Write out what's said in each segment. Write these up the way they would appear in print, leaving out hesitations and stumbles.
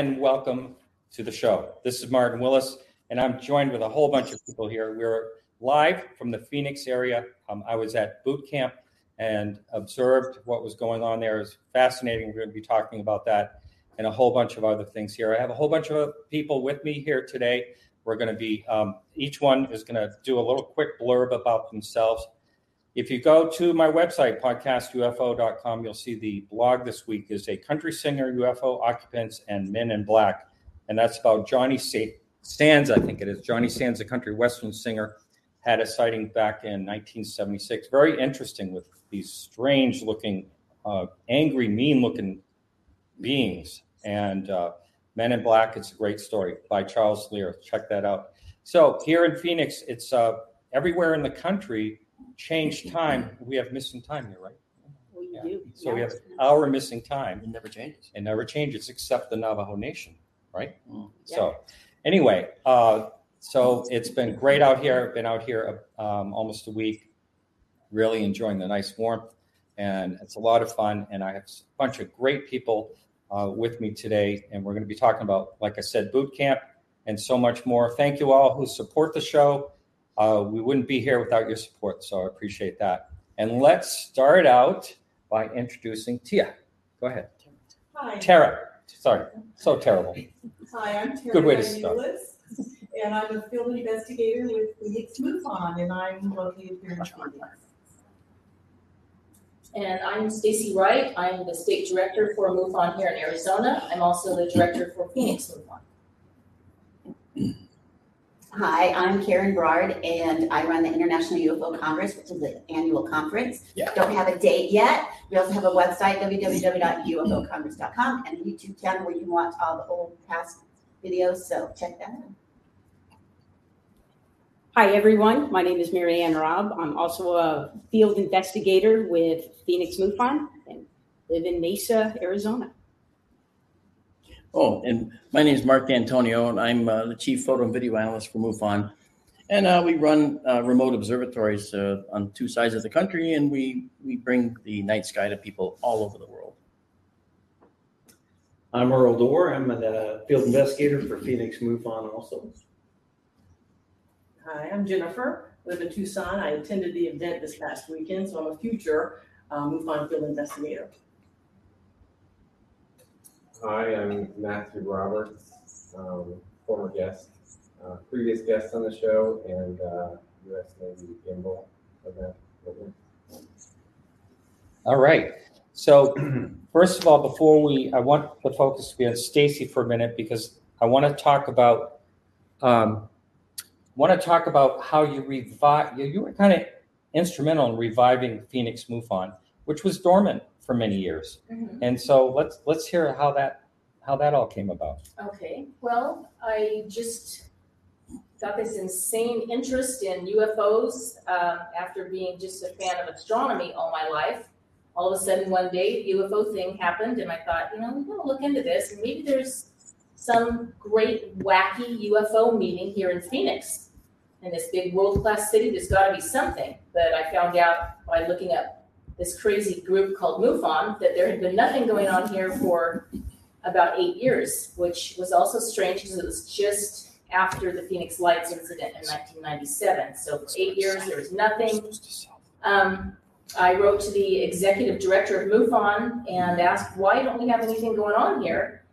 and welcome to the show. This is Martin Willis, and I'm joined with a whole bunch of people here. We're live from the Phoenix area. I was at boot camp and observed what was going on there. It was fascinating. We're going to be talking about that and a whole bunch of other things here. I have a whole bunch of people with me here today. We're going to be, each one is going to do a little quick blurb about themselves. If you go to my website, podcastufo.com, you'll see the blog this week is A Country Singer, UFO Occupants, and Men in Black. And that's about Johnny Sands, I think it is. Johnny Sands, a country western singer, had a sighting back in 1976. Very interesting with these strange-looking, angry, mean-looking beings. And Men in Black, it's a great story by Charles Lear. Check that out. So here in Phoenix, it's everywhere in the country, changed time. We have missing time here, right? Well, you do. So we have our missing time. It never changes. It never changes except the Navajo Nation, right? Mm. So anyway, so it's been great out here. I've been out here almost a week, really enjoying the nice warmth, and it's a lot of fun. And I have a bunch of great people with me today, and we're going to be talking about, like I said, boot camp and so much more. Thank you all who support the show. We wouldn't be here without your support, so I appreciate that. And let's start out by introducing Tia. Go ahead. Hi. Tara. Sorry, so terrible. Hi, I'm Tara. Good way to start. And I'm a field investigator with Phoenix MUFON, and I'm located here in Phoenix. And I'm Stacy Wright. I'm the state director for MUFON here in Arizona. I'm also the director for Phoenix MUFON. Hi, I'm Karen Brard, and I run the International UFO Congress, which is an annual conference. Yeah. Don't have a date yet. We also have a website, www.ufocongress.com, and a YouTube channel where you can watch all the old past videos, so check that out. Hi, everyone. My name is Marianne Robb. I'm also a field investigator with Phoenix MUFON and live in Mesa, Arizona. Oh, and my name is Mark D'Antonio, and I'm the chief photo and video analyst for MUFON. And we run remote observatories on two sides of the country, and we bring the night sky to people all over the world. I'm Earl Door. I'm a field investigator for Phoenix MUFON also. Hi, I'm Jennifer. I live in Tucson. I attended the event this past weekend, so I'm a future MUFON field investigator. Hi, I'm Matthew Roberts, former guest, previous guest on the show, and U.S. Navy gimbal event. All right. So, first of all, before I want the focus to be on Stacy for a minute because I want to talk about how you revive. You were kind of instrumental in reviving Phoenix MUFON, which was dormant for many years. Mm-hmm. And so let's hear how that all came about. Okay. Well, I just got this insane interest in UFOs after being just a fan of astronomy all my life. All of a sudden one day the UFO thing happened and I thought, I'm going to look into this and maybe there's some great wacky UFO meeting here in Phoenix. In this big world-class city, there's got to be something. But I found out by looking up this crazy group called MUFON, that there had been nothing going on here for about 8 years, which was also strange because it was just after the Phoenix Lights incident in 1997. So for 8 years, there was nothing. I wrote to the executive director of MUFON and asked, why don't we have anything going on here?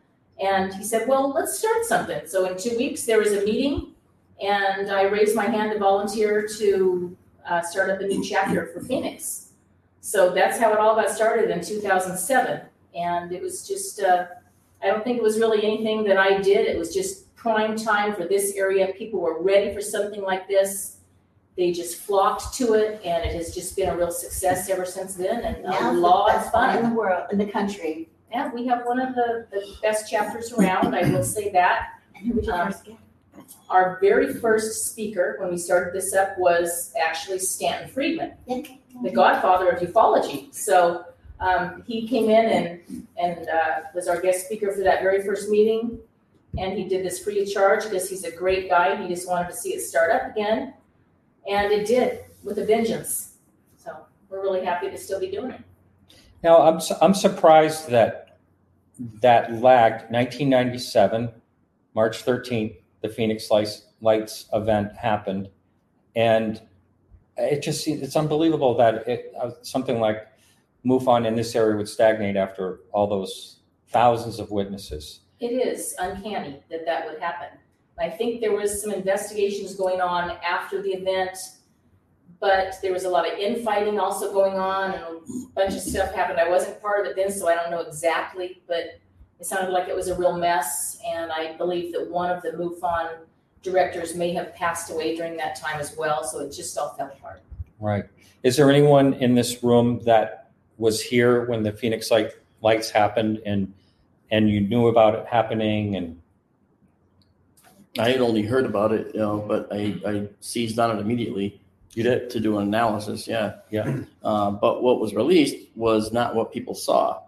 And he said, well, let's start something. So in 2 weeks, there was a meeting, and I raised my hand to volunteer to start up a new chapter for Phoenix. So that's how it all got started in 2007. And it was just, I don't think it was really anything that I did. It was just prime time for this area. People were ready for something like this. They just flocked to it. And it has just been a real success ever since then. And a lot of fun. In the world, in the country. Yeah, we have one of the best chapters around. I will say that. Our very first speaker when we started this up was actually Stanton Friedman, the godfather of ufology. So he came in and was our guest speaker for that very first meeting. And he did this free of charge because he's a great guy. He just wanted to see it start up again. And it did with a vengeance. So we're really happy to still be doing it. Now, I'm surprised that that lagged 1997, March 13th, the Phoenix Lights event happened. And it just, it's unbelievable that it, something like MUFON in this area would stagnate after all those thousands of witnesses. It is uncanny that that would happen. I think there was some investigations going on after the event, but there was a lot of infighting also going on and a bunch of stuff happened. I wasn't part of it then, so I don't know exactly, but it sounded like it was a real mess. And I believe that one of the MUFON directors may have passed away during that time as well. So it just all fell apart. Right. Is there anyone in this room that was here when the Phoenix Lights happened and you knew about it happening? And I had only heard about it, you know, but I seized on it immediately. You did? To do an analysis, yeah. Yeah. But what was released was not what people saw.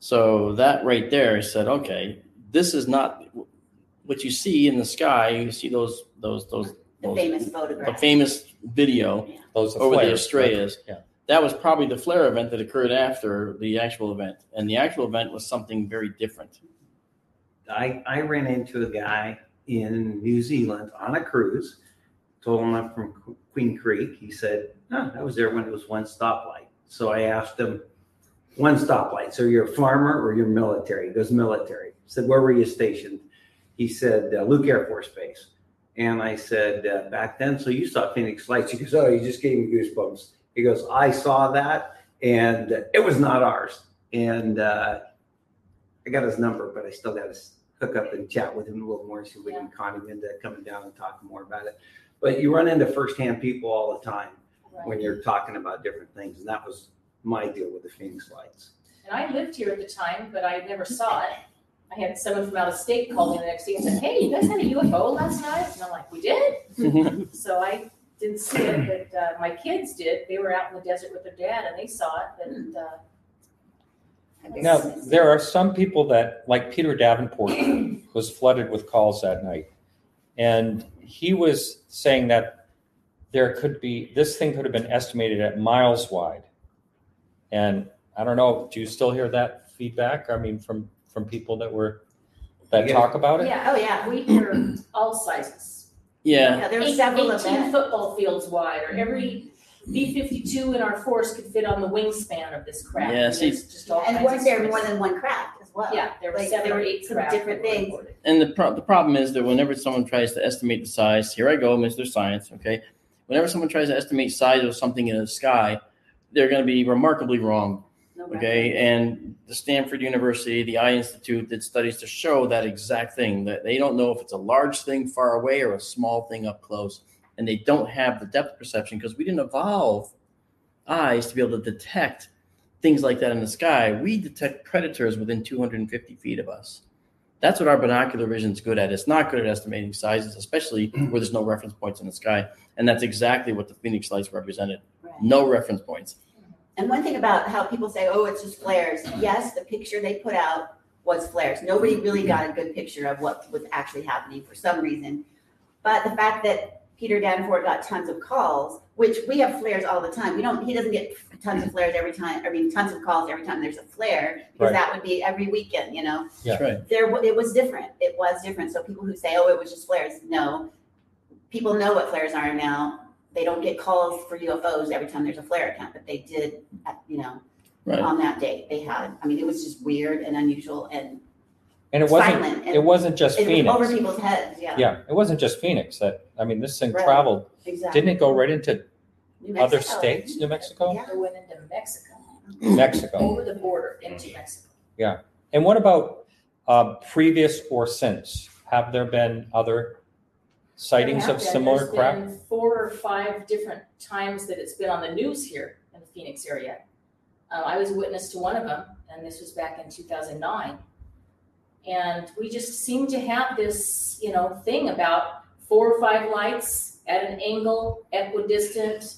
So that right there said, okay, this is not what you see in the sky. You see those famous photographs, the famous video, yeah. Those over the Estrellas. Yeah. That was probably the flare event that occurred after the actual event. And the actual event was something very different. I ran into a guy in New Zealand on a cruise, told him I'm from Queen Creek. He said, oh, I was there when it was one stoplight. So I asked him, one stoplight, so you're a farmer or you're military? He goes, military. I said, where were you stationed? He said, Luke Air Force Base. And I said, back then, so you saw Phoenix Lights? He goes, oh, you just gave me goosebumps. He goes, I saw that, and it was not ours. And I got his number, but I still got to hook up and chat with him a little more so we can con him into coming down and talking more about it. But you run into firsthand people all the time when you're talking about different things. And that was my deal with the Phoenix Lights. And I lived here at the time, but I never saw it. I had someone from out of state call me the next day and said, hey, you guys had a UFO last night? And I'm like, we did? So I didn't see it, but my kids did. They were out in the desert with their dad and they saw it. And, now, there are some people that, like Peter Davenport, was flooded with calls that night. And he was saying that there could be, this thing could have been estimated at miles wide. And I don't know, do you still hear that feedback? I mean, from people that were, that talk about it? Yeah, oh yeah, we hear all sizes. Yeah. Yeah, there were several of them. 18 football fields wide, or every B-52 in our force could fit on the wingspan of this craft. Yeah, see, just all and was there more than one craft as well? Yeah, there were like 7 or 8 craft. Different things. Reported. And the problem is that whenever someone tries to estimate the size, here I go, Mr. Science, okay? Whenever someone tries to estimate size of something in the sky, they're going to be remarkably wrong, okay? And the Stanford University, the Eye Institute did studies to show that exact thing, that they don't know if it's a large thing far away or a small thing up close, and they don't have the depth perception because we didn't evolve eyes to be able to detect things like that in the sky. We detect predators within 250 feet of us. That's what our binocular vision is good at. It's not good at estimating sizes, especially where there's no reference points in the sky, and that's exactly what the Phoenix Lights represented, no reference points. And one thing about how people say, oh, it's just flares. Yes, the picture they put out was flares. Nobody really got a good picture of what was actually happening for some reason. But the fact that Peter Danforth got tons of calls, which we have flares all the time. We don't. He doesn't get tons of flares every time. I mean, tons of calls every time there's a flare, because that would be every weekend, you know. Yeah. Right. It was different. It was different. So people who say, oh, it was just flares. No. People know what flares are now. They don't get calls for UFOs every time there's a flare account, but they did, you know, on that day they had. I mean, it was just weird and unusual and it wasn't silent. It wasn't just Phoenix. Over people's heads, yeah. Yeah, it wasn't just Phoenix. That I mean, this thing traveled. Exactly. Didn't it go right into other states? New Mexico. Yeah, it went into Mexico. Over the border into Mexico. Yeah, and what about previous or since? Have there been other sightings of similar craft? There's been 4 or 5 different times that it's been on the news here in the Phoenix area. I was a witness to one of them, and this was back in 2009. And we just seem to have this, you know, thing about 4 or 5 lights at an angle, equidistant,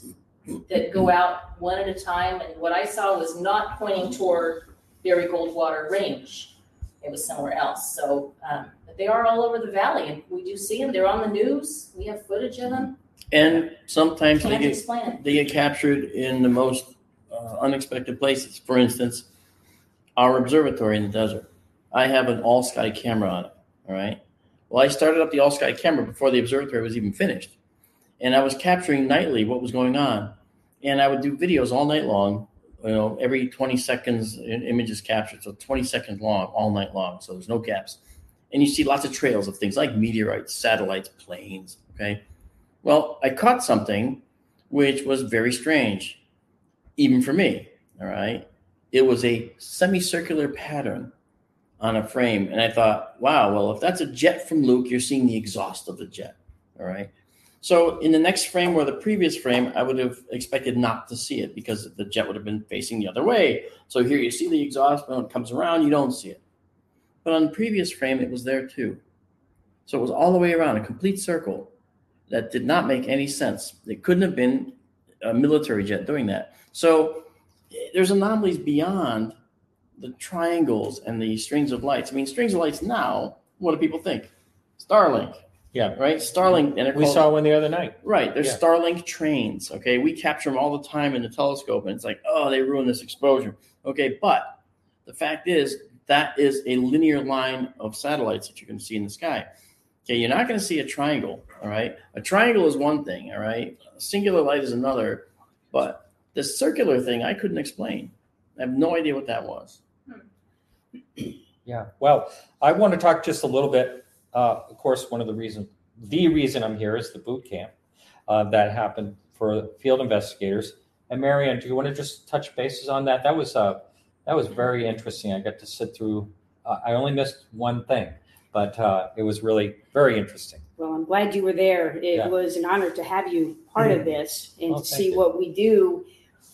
that go out one at a time. And what I saw was not pointing toward Barry Goldwater Range. It was somewhere else. So but they are all over the valley, and we do see them. They're on the news. We have footage of them. And sometimes they get captured in the most unexpected places. For instance, our observatory in the desert. I have an all-sky camera on it, all right? Well, I started up the all-sky camera before the observatory was even finished, and I was capturing nightly what was going on, and I would do videos all night long. You know, every 20 seconds, an image is captured, so 20 seconds long, all night long, so there's no gaps. And you see lots of trails of things like meteorites, satellites, planes, okay? Well, I caught something which was very strange, even for me, all right? It was a semicircular pattern on a frame. And I thought, wow, well, if that's a jet from Luke, you're seeing the exhaust of the jet, all right? So in the next frame or the previous frame, I would have expected not to see it because the jet would have been facing the other way. So here you see the exhaust. When it comes around, you don't see it. But on the previous frame, it was there too. So it was all the way around, a complete circle that did not make any sense. It couldn't have been a military jet doing that. So there's anomalies beyond the triangles and the strings of lights. I mean, strings of lights now, what do people think? Starlink. Yeah. Right? Starlink. And we saw one the other night. Right. There's Starlink trains. Okay. We capture them all the time in the telescope, and it's like, oh, they ruined this exposure. Okay. But the fact is, that is a linear line of satellites that you can see in the sky. Okay, you're not going to see a triangle, all right? A triangle is one thing, all right? A singular light is another, but the circular thing I couldn't explain. I have no idea what that was. Yeah, well, I want to talk just a little bit. Of course, one of the reason I'm here is the boot camp that happened for field investigators. And Marianne, do you want to just touch bases on that? That was very interesting. I got to sit through. I only missed one thing, but it was really very interesting. Well, I'm glad you were there. It was an honor to have you part of this and to see what we do.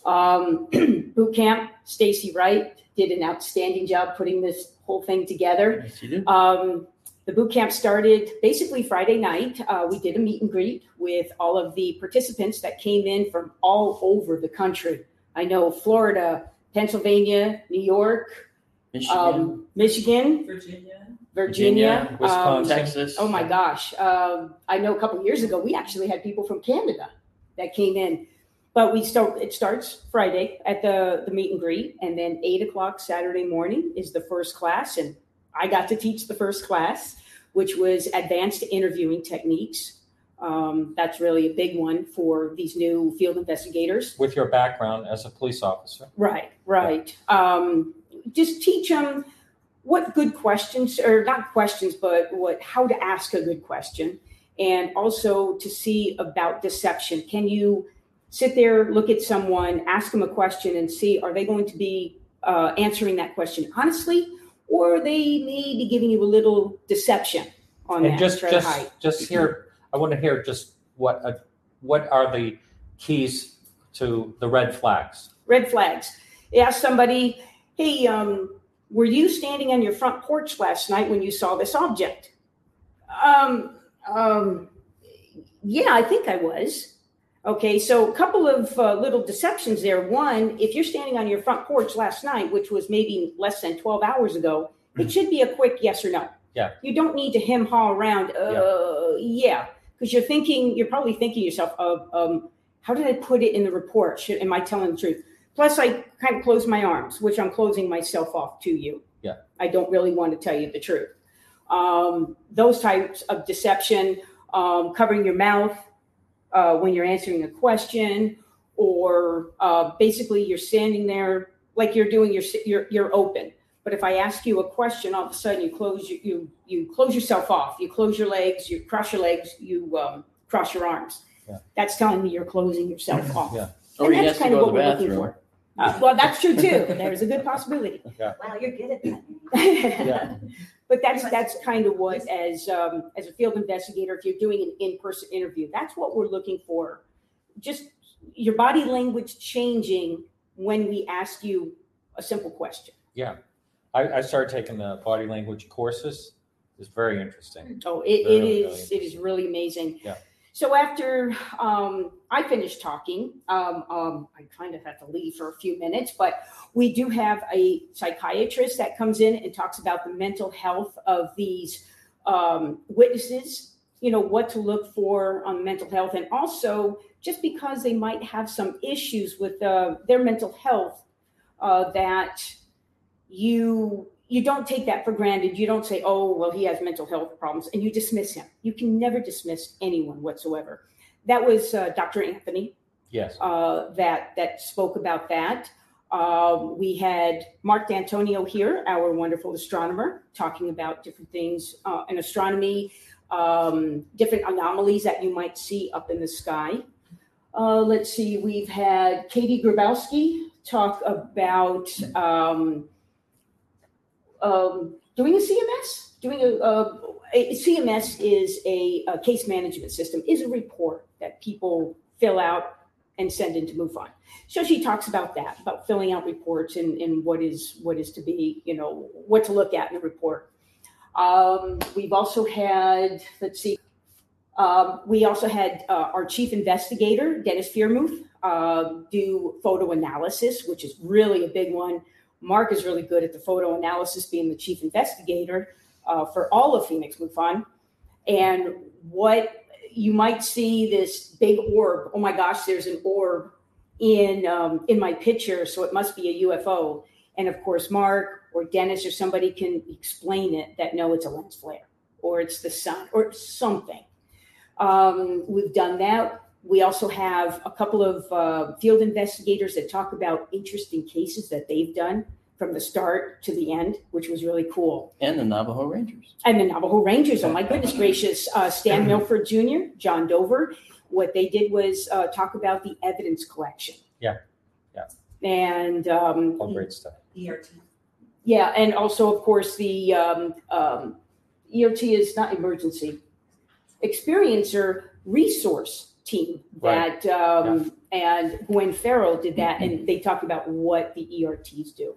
Boot camp, Stacy Wright did an outstanding job putting this whole thing together. Yes, she did. The boot camp started basically Friday night. We did a meet and greet with all of the participants that came in from all over the country. I know Florida, Pennsylvania, New York, Michigan, Virginia, Wisconsin, Texas. Oh my gosh. I know a couple of years ago, we actually had people from Canada that came in, but it starts Friday at the meet and greet. And then 8:00 Saturday morning is the first class. And I got to teach the first class, which was advanced interviewing techniques. That's really a big one for these new field investigators. With your background as a police officer. Right. Yeah. Just teach them what good questions, or not questions, but how to ask a good question. And also to see about deception. Can you sit there, look at someone, ask them a question and see, are they going to be answering that question honestly? Or they may be giving you a little deception on and that. Just here. I want to hear just what are the keys to the red flags? Red flags. Ask somebody, hey, were you standing on your front porch last night when you saw this object? Yeah, I think I was. Okay, so a couple of little deceptions there. One, if you're standing on your front porch last night, which was maybe less than 12 hours ago, it should be a quick yes or no. Yeah. You don't need to hem-haw around, because you're probably thinking to yourself, how did I put it in the report? Am I telling the truth? Plus, I kind of close my arms, which I'm closing myself off to you. Yeah, I don't really want to tell you the truth. Those types of deception, covering your mouth when you're answering a question, or basically you're standing there like you're doing you're open. But if I ask you a question, all of a sudden you close yourself off. You close your legs. You cross your legs. You cross your arms. Yeah. That's telling me you're closing yourself off. Yeah. Or and that's kind of what we're looking for. Well, that's true too. There's a good possibility. Yeah. Wow, you're good at that. Yeah. But that's kind of what, as a field investigator, if you're doing an in-person interview, that's what we're looking for. Just your body language changing when we ask you a simple question. Yeah. I started taking the body language courses. It's very interesting. Oh, it is. It is really amazing. Yeah. So after I finished talking, I kind of have to leave for a few minutes, but we do have a psychiatrist that comes in and talks about the mental health of these witnesses, you know, what to look for on mental health. And also just because they might have some issues with their mental health that... You you don't take that for granted. You don't say, oh, well, he has mental health problems, and you dismiss him. You can never dismiss anyone whatsoever. That was Dr. Anthony. Yes. That spoke about that. We had Mark D'Antonio here, our wonderful astronomer, talking about different things in astronomy, different anomalies that you might see up in the sky. Let's see. We've had Katie Grabowski talk about doing a CMS. A CMS is a case management system, is a report that people fill out and send into MUFON. So she talks about that, about filling out reports and what is to be, what to look at in a report. We've also had, our chief investigator, Dennis Fearmouth, do photo analysis, which is really a big one. Mark is really good at the photo analysis, being the chief investigator for all of Phoenix MUFON. And what you might see, this big orb. Oh my gosh, there's an orb in my picture, so it must be a UFO. And of course, Mark or Dennis or somebody can explain it, that no, it's a lens flare, or it's the sun, or something. We've done that. We also have a couple of field investigators that talk about interesting cases that they've done from the start to the end, which was really cool. And the Navajo Rangers. Oh, my goodness gracious. Stan Milford Jr., John Dover. What they did was talk about the evidence collection. Yeah. And all great stuff. ERT. Yeah. And also, of course, the ERT is not emergency experiencer resource team that and Gwen Farrell did that, and they talked about what the ERTs do,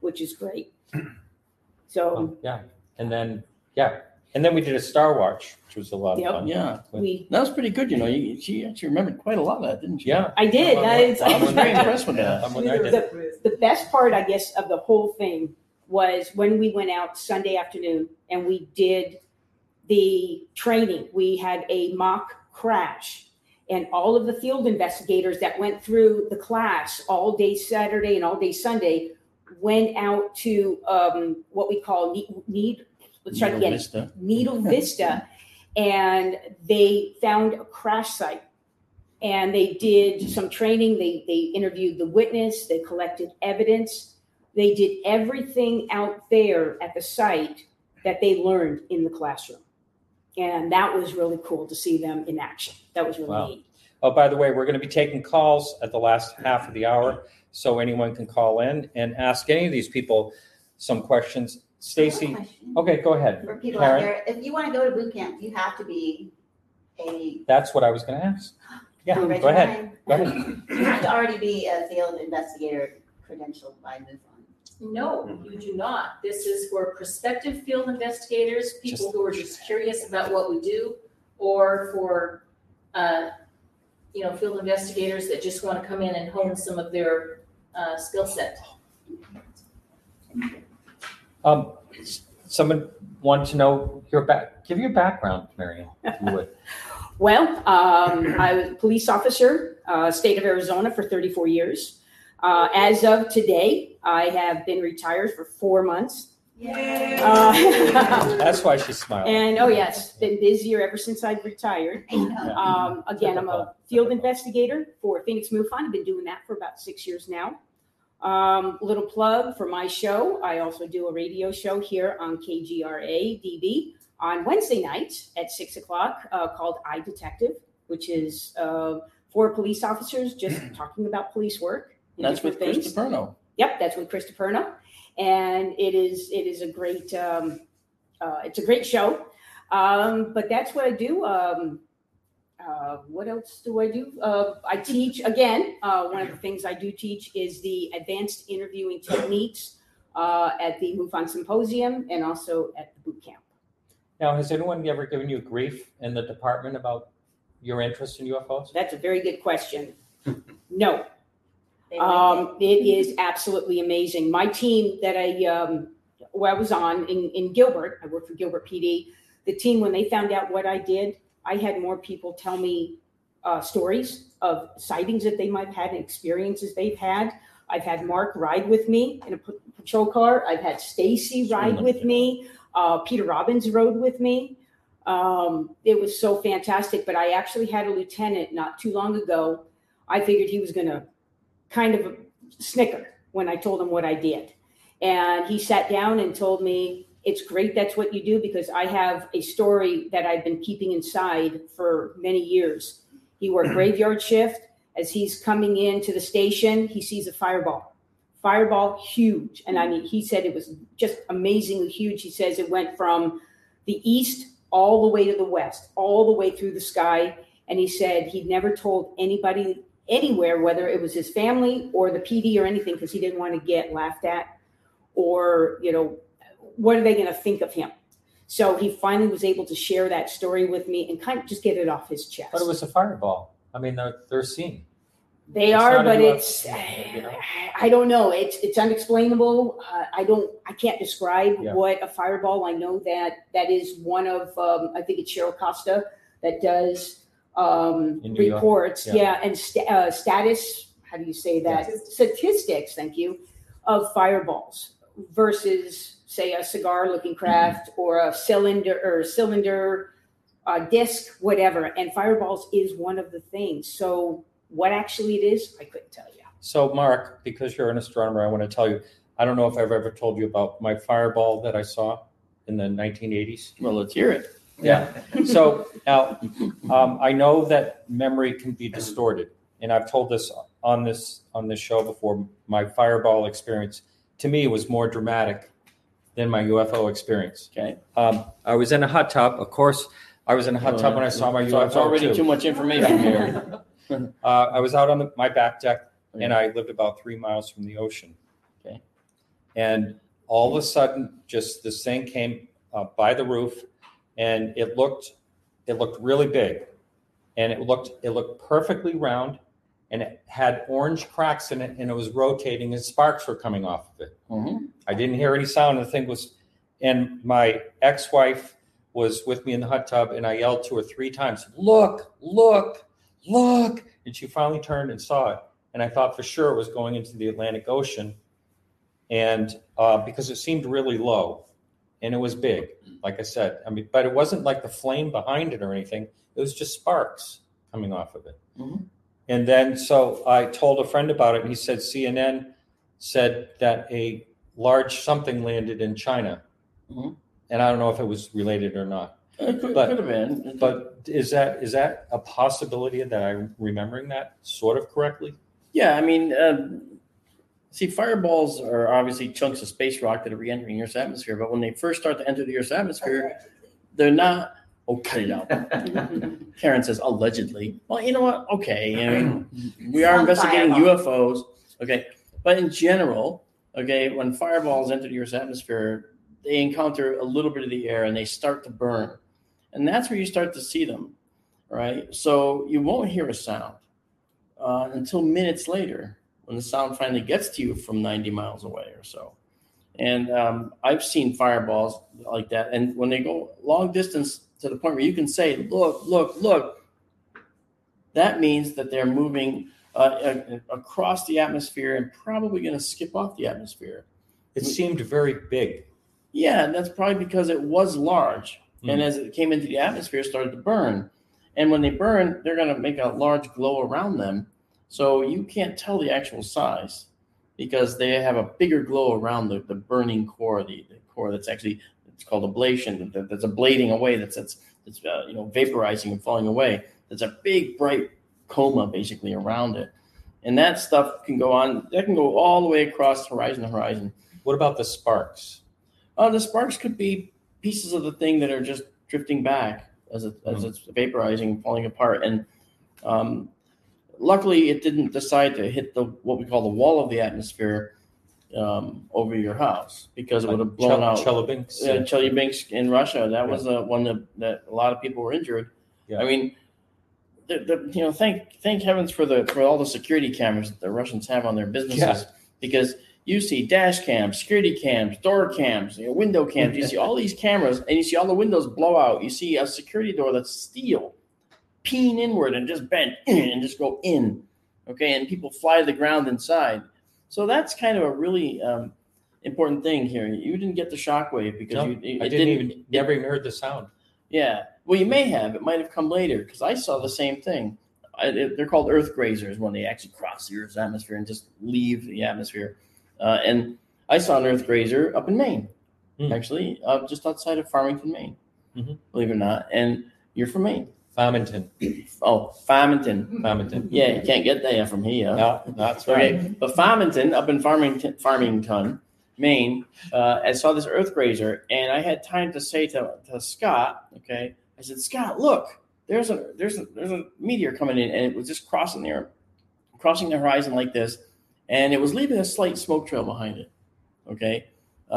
which is great. So and then we did a Star Watch, which was a lot of fun. That was pretty good. She actually remembered quite a lot of that, didn't she? Yeah, I did. I was very impressed with that. The best part, I guess, of the whole thing was when we went out Sunday afternoon and we did the training. We had a mock crash. And all of the field investigators that went through the class all day Saturday and all day Sunday went out to what we call Needle Vista, and they found a crash site. And they did some training. They interviewed the witness. They collected evidence. They did everything out there at the site that they learned in the classroom. And that was really cool to see them in action. That was really neat. Oh, by the way, we're going to be taking calls at the last half of the hour, so anyone can call in and ask any of these people some questions. Stacy, okay, go ahead. For people out there, if you want to go to boot camp, you have to be a... That's what I was going to ask. Yeah, go ahead. You have to already be a field investigator credentialed by MUFON. No, you do not. This is for prospective field investigators, people who are just curious about what we do, or for, field investigators that just want to come in and hone some of their skill set. Someone wanted to know your give your background, Marianne, if you would. Well, I was a police officer, state of Arizona for 34 years. As of today, I have been retired for 4 months. Yay! That's why she smiled. And been busier ever since I've retired. I'm a field investigator for Phoenix MUFON. I've been doing that for about 6 years now. Little plug for my show. I also do a radio show here on KGRA DB on Wednesday nights at 6:00 called I Detective, which is four police officers just talking about police work. That's with Chris DiPerno. Yep, that's with Chris DiPerno, and it is a great it's a great show. But that's what I do. What else do I do? I teach again. One of the things I do teach is the advanced interviewing techniques at the MUFON Symposium and also at the boot camp. Now, has anyone ever given you grief in the department about your interest in UFOs? That's a very good question. No. It is absolutely amazing. My team that I was on in Gilbert, I worked for Gilbert PD. The team, when they found out what I did, I had more people tell me stories of sightings that they might have had and experiences they've had. I've had Mark ride with me in a patrol car. I've had Stacy ride with me. Peter Robbins rode with me. It was so fantastic. But I actually had a lieutenant not too long ago. I figured he was going to kind of snicker when I told him what I did. And he sat down and told me, it's great that's what you do, because I have a story that I've been keeping inside for many years. He worked graveyard shift. As he's coming into the station, he sees a fireball. Fireball, huge. And I mean, he said it was just amazingly huge. He says it went from the east all the way to the west, all the way through the sky. And he said he'd never told anybody anywhere, whether it was his family or the PD or anything, because he didn't want to get laughed at or, you know, what are they going to think of him? So he finally was able to share that story with me and kind of just get it off his chest. But it was a fireball. I mean, they're seen. They are, but it's, you know? I don't know. It's unexplainable. I can't describe what a fireball. I know that is one of, I think it's Cheryl Costa that does reports. And status, how do you say that? Statistics, thank you, of fireballs versus, say, a cigar-looking craft or a cylinder, disc, whatever. And fireballs is one of the things. So what actually it is, I couldn't tell you. So, Mark, because you're an astronomer, I want to tell you, I don't know if I've ever told you about my fireball that I saw in the 1980s. Well, let's hear it. Yeah. So now I know that memory can be distorted. And I've told this on this show before. My fireball experience, to me, was more dramatic than my UFO experience. Okay. I was in a hot tub. Of course, I was in a hot tub when I saw my UFO. It's already too much information here. I was out on my back deck, and I lived about 3 miles from the ocean. Okay. And all of a sudden, just this thing came up by the roof, and it looked really big, and it looked perfectly round, and it had orange cracks in it, and it was rotating, and sparks were coming off of it. Mm-hmm. I didn't hear any sound. And my ex-wife was with me in the hot tub, and I yelled to her 3 times, "Look! Look! Look!" And she finally turned and saw it. And I thought for sure it was going into the Atlantic Ocean, and because it seemed really low, and it was big, like I said. I mean, but it wasn't like the flame behind it or anything. It was just sparks coming off of it. Mm-hmm. And then so I told a friend about it, and he said CNN said that a large something landed in China. Mm-hmm. And I don't know if it was related or not. It could have been. But is that a possibility that I'm remembering that sort of correctly? Yeah, I mean, fireballs are obviously chunks of space rock that are re-entering Earth's atmosphere. But when they first start to enter the Earth's atmosphere, they're not. Oh, cut it out. Karen says allegedly. Well, you know what? Okay, I mean, we are investigating UFOs. Okay, but in general, okay, when fireballs enter the Earth's atmosphere, they encounter a little bit of the air and they start to burn. And that's where you start to see them, right? So you won't hear a sound until minutes later when the sound finally gets to you from 90 miles away or so. And I've seen fireballs like that. And when they go long distance to the point where you can say, "Look, look, look," that means that they're moving across the atmosphere and probably going to skip off the atmosphere. It seemed very big. Yeah, and that's probably because it was large. And as it came into the atmosphere, it started to burn. And when they burn, they're going to make a large glow around them. So you can't tell the actual size because they have a bigger glow around the burning core, the core that's actually, it's called ablation, that's ablating away, that's you know, vaporizing and falling away. There's a big, bright coma basically around it. And that stuff can go on, that can go all the way across horizon to horizon. What about the sparks? The sparks could be pieces of the thing that are just drifting back as it's vaporizing, falling apart. And luckily, it didn't decide to hit what we call the wall of the atmosphere over your house because it would have blown out. Chelyabinsk. Yeah, Chelyabinsk in Russia. That was the one that a lot of people were injured. Yeah. I mean, you know, thank heavens for all the security cameras that the Russians have on their businesses because you see dash cams, security cams, door cams, you know, window cams. You see all these cameras, and you see all the windows blow out. You see a security door that's steel, peen inward and just bent and just go in, okay? And people fly to the ground inside. So that's kind of a really important thing here. You didn't get the shockwave because I never even heard the sound. Yeah. Well, you may have. It might have come later because I saw the same thing. They're called earth grazers when they actually cross the Earth's atmosphere and just leave the atmosphere. And I saw an earth grazer up in Maine, actually, just outside of Farmington, Maine, believe it or not. And you're from Maine. Farmington. Oh, Farmington. Farmington. Yeah, you can't get there from here. No, that's right. Okay. But Farmington, up in Farmington, Maine, I saw this earth grazer, and I had time to say to Scott, okay, I said, Scott, look, there's a meteor coming in, and it was just crossing the horizon like this, and it was leaving a slight smoke trail behind it, okay?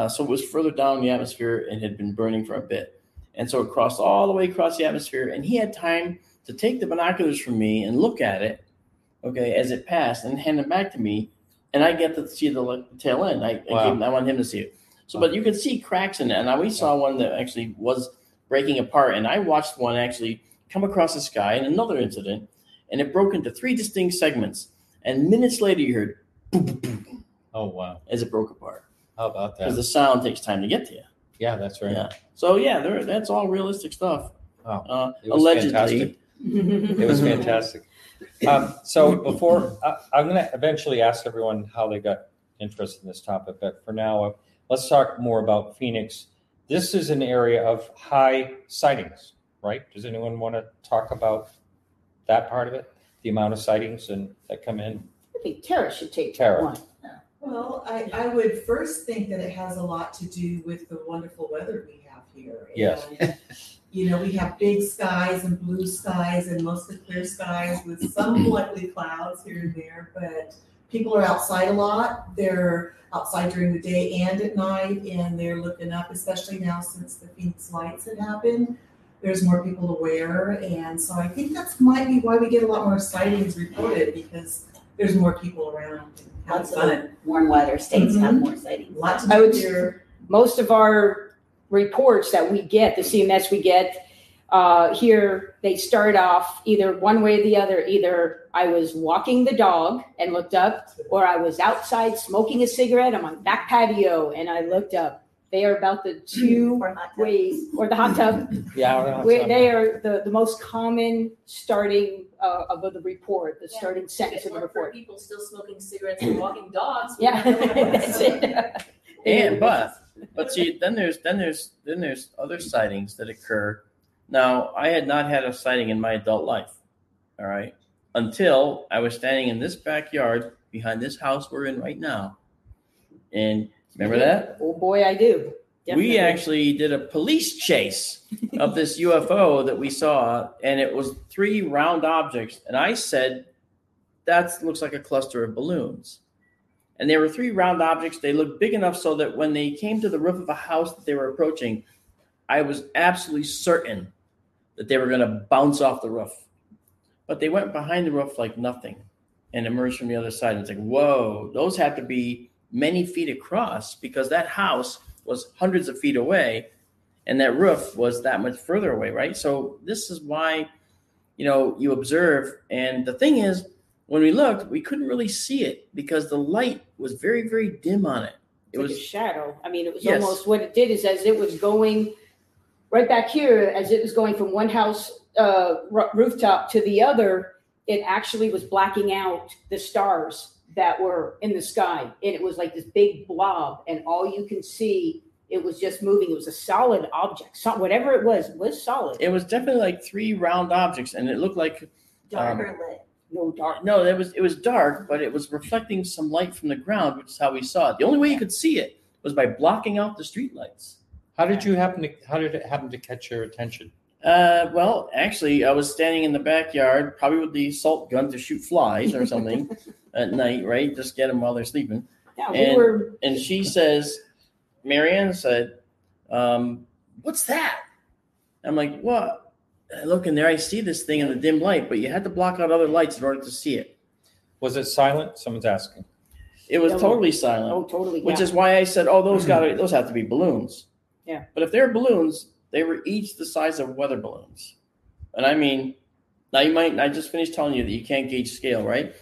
So it was further down the atmosphere and had been burning for a bit. And so it crossed all the way across the atmosphere, and he had time to take the binoculars from me and look at it, okay, as it passed, and hand it back to me, and I get to see the tail end. I wanted him to see it. So, but you could see cracks in it, and we saw one that actually was breaking apart, and I watched one actually come across the sky in another incident, and it broke into three distinct segments, and minutes later you heard, boom, boom, boom, oh, wow, as it broke apart. How about that? Because the sound takes time to get to you. Yeah, that's right. Yeah. So, yeah, that's all realistic stuff. Oh, allegedly. Fantastic. It was fantastic. So before I'm going to eventually ask everyone how they got interested in this topic, but for now, let's talk more about Phoenix. This is an area of high sightings, right? Does anyone want to talk about that part of it, the amount of sightings and that come in? I think Tara should take one. Well, I would first think that it has a lot to do with the wonderful weather we have here. Yes. And, we have big skies and blue skies and mostly clear skies with some likely clouds here and there, but people are outside a lot. They're outside during the day and at night, and they're looking up, especially now since the Phoenix Lights had happened. There's more people aware, and so I think that might be why we get a lot more sightings reported, because there's more people around. Lots of warm weather states have more sightings. Lots of most of our reports that we get, the CMS we get here, they start off either one way or the other. Either I was walking the dog and looked up, or I was outside smoking a cigarette on my back patio and I looked up. They are about the two ways, or the hot tub. They are the most common starting of the report, the starting sentence of the report. People still smoking cigarettes and walking dogs. Yeah, that's it. And but see, then there's other sightings that occur. Now, I had not had a sighting in my adult life. All right, until I was standing in this backyard behind this house we're in right now, and. Remember that? Oh, boy, I do. Definitely. We actually did a police chase of this UFO that we saw, and it was three round objects. And I said, that looks like a cluster of balloons. And they were three round objects. They looked big enough so that when they came to the roof of a house that they were approaching, I was absolutely certain that they were going to bounce off the roof. But they went behind the roof like nothing and emerged from the other side. And it's like, whoa, those have to be many feet across, because that house was hundreds of feet away and that roof was that much further away, right? So this is why, you observe. And the thing is, when we looked, we couldn't really see it because the light was very, very dim on it. It was a shadow. I mean, it was almost what it did is as it was going right back here, as it was going from one house rooftop to the other, it actually was blacking out the stars that were in the sky, and it was like this big blob, and all you can see, it was just moving. It was a solid object. So whatever it was solid. It was definitely like three round objects, and it looked like darker lit. No, it was dark, but it was reflecting some light from the ground, which is how we saw it. The only way you could see it was by blocking out the street lights. How did it happen to catch your attention? Well, actually, I was standing in the backyard, probably with the assault gun to shoot flies or something at night, right? Just get them while they're sleeping. Yeah, and she says, Marianne said, what's that? I'm like, what? I look in there, I see this thing in the dim light, but you had to block out other lights in order to see it. Was it silent? Someone's asking. It was totally silent. Oh, totally. Yeah. Which is why I said, those have to be balloons. Yeah. But if they're balloons, they were each the size of weather balloons. And I mean, I just finished telling you that you can't gauge scale, right?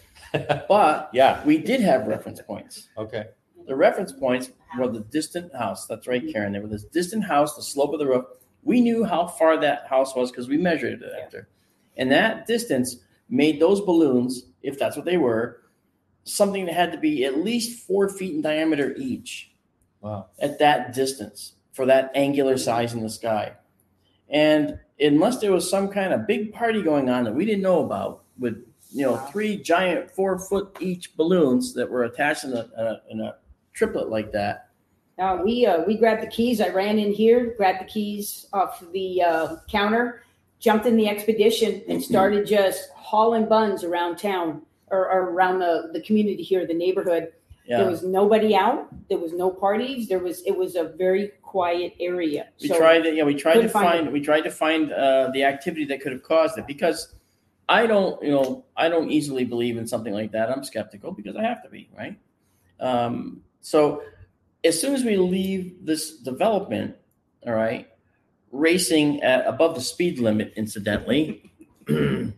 But yeah, we did have reference points. Okay. The reference points were the distant house. That's right, Karen. They were this distant house, the slope of the roof. We knew how far that house was because we measured it after. And that distance made those balloons, if that's what they were, something that had to be at least 4 feet in diameter each. Wow. At that distance for that angular size in the sky. And unless there was some kind of big party going on that we didn't know about with, you know, three giant 4 foot each balloons that were attached in a triplet like that. We grabbed the keys. I ran in here, grabbed the keys off the counter, jumped in the Expedition, and started just hauling buns around town or around the community here, the neighborhood. Yeah. There was nobody out. There was no parties. It was a very quiet area. We tried to find the activity that could have caused it, because I don't easily believe in something like that. I'm skeptical because I have to be, right? So as soon as we leave this development, all right, racing at above the speed limit, incidentally, the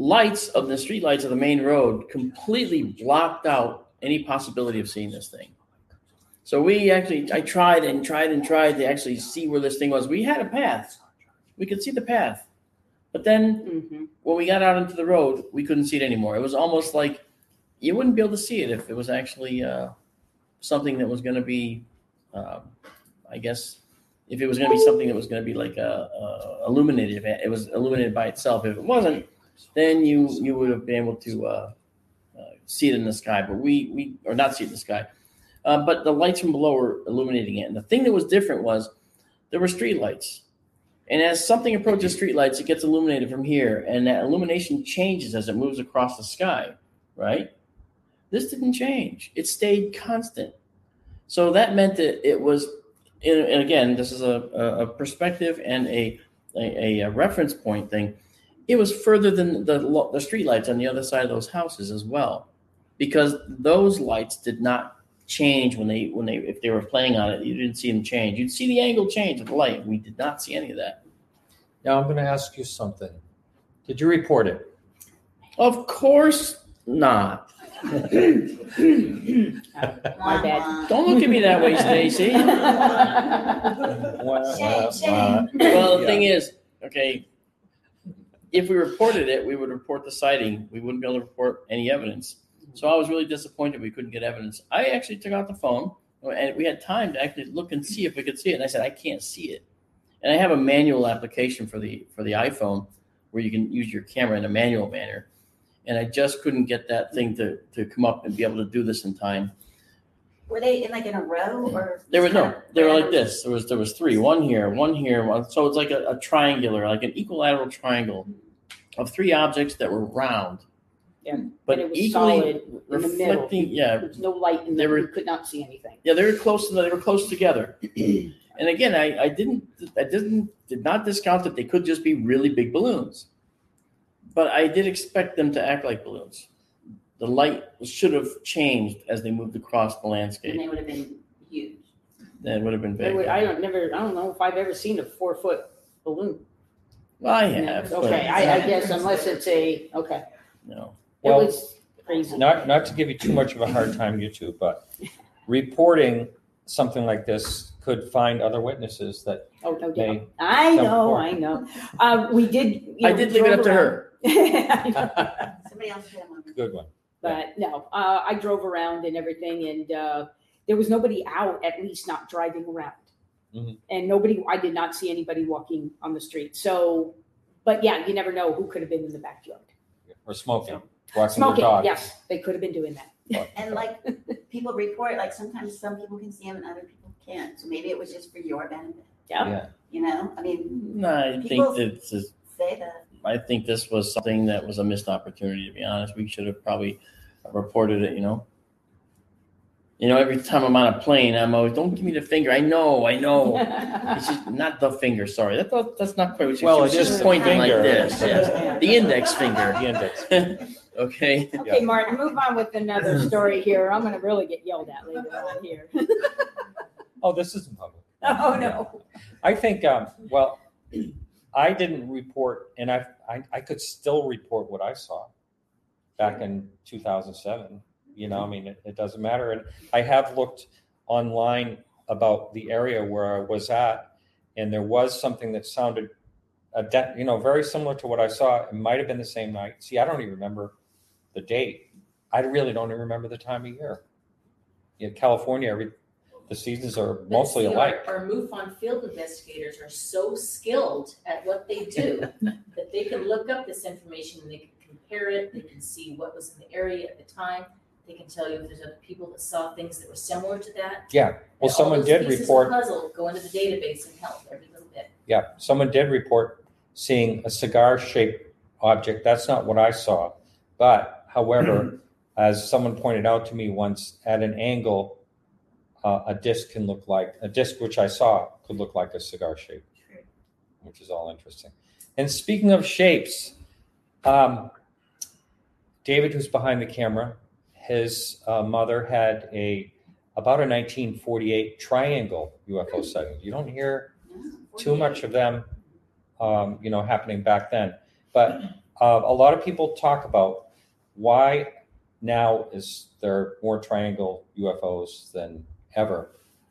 lights of the street lights of the main road completely blocked out any possibility of seeing this thing. So I tried to actually see where this thing was. We had a path. We could see the path. But then when we got out into the road, we couldn't see it anymore. It was almost like you wouldn't be able to see it if it was actually something that was going to be, I guess, if it was going to be something that was going to be like illuminated. It was illuminated by itself. If it wasn't, then you would have been able to see it in the sky. But or not see it in the sky. But the lights from below were illuminating it. And the thing that was different was there were street lights. And as something approaches street lights, it gets illuminated from here. And that illumination changes as it moves across the sky, right? This didn't change. It stayed constant. So that meant that it was, and again, this is a perspective and a reference point thing. It was further than the street lights on the other side of those houses as well, because those lights did not change when they if they were playing on it. You didn't see them change. You'd see the angle change of the light. We did not see any of that. Now I'm going to ask you something. Did you report it? Of course not. My bad. Don't look at me that way, Stacy. Well, the thing is, okay. If we reported it, we would report the sighting. We wouldn't be able to report any evidence. So I was really disappointed we couldn't get evidence. I actually took out the phone, and we had time to actually look and see if we could see it. And I said, I can't see it. And I have a manual application for the iPhone where you can use your camera in a manual manner. And I just couldn't get that thing to come up and be able to do this in time. Were they in a row, or there was no? They were like this. There was three. One here, one. So it's like a triangular, like an equilateral triangle of three objects that were round. Yeah, but it was equally solid reflecting. In the middle. Yeah, there was no light, and you could not see anything. Yeah, they were close together. And again, I did not discount that they could just be really big balloons, but I did expect them to act like balloons. The light should have changed as they moved across the landscape. And they would have been huge. That would have been big. I don't know if I've ever seen a 4 foot balloon. Well, I have. Okay, I guess unless it's a okay. No. Well, it was crazy. Not to give you too much of a hard time, you two, but reporting something like this could find other witnesses that. Oh no! Yeah. I know. We did. You know, I did leave it up to her. Somebody else had one. Good one. But no, I drove around and everything, and there was nobody out, at least not driving around. Mm-hmm. And I did not see anybody walking on the street. So, but yeah, you never know who could have been in the backyard. Or smoking, watching their dogs. Yes, they could have been doing that. And like people report, like sometimes some people can see them and other people can't. So maybe it was just for your benefit. Yeah. You know, I mean. No, I think say that. I think this was something that was a missed opportunity, to be honest. We should have probably reported it, you know. You know, every time I'm on a plane, I'm always, don't give me the finger. I know. It's just not the finger, sorry. That's not quite what you well, it's just pointing like this. Yes. The index finger. Okay. Okay, yeah. Martin, move on with another story here. I'm going to really get yelled at later on here. Oh, this isn't public. Oh, no. I think, I didn't report, and I could still report what I saw back in 2007. You know, I mean, it doesn't matter. And I have looked online about the area where I was at, and there was something that sounded, very similar to what I saw. It might have been the same night. See, I don't even remember the date. I really don't even remember the time of year. In California, the seasons are mostly alike. Our MUFON field investigators are so skilled at what they do that they can look up this information and they can compare it. They can see what was in the area at the time. They can tell you if there's other people that saw things that were similar to that. Yeah. Well, someone did report. Puzzle go into the database and help every little bit. Yeah. Someone did report seeing a cigar-shaped object. That's not what I saw. But, however, as someone pointed out to me once, at an angle, a disc which I saw could look like a cigar shape, which is all interesting. And speaking of shapes, David, who's behind the camera, his mother had about a 1948 triangle UFO sighting. You don't hear too much of them, happening back then. But a lot of people talk about why now is there more triangle UFOs than ever,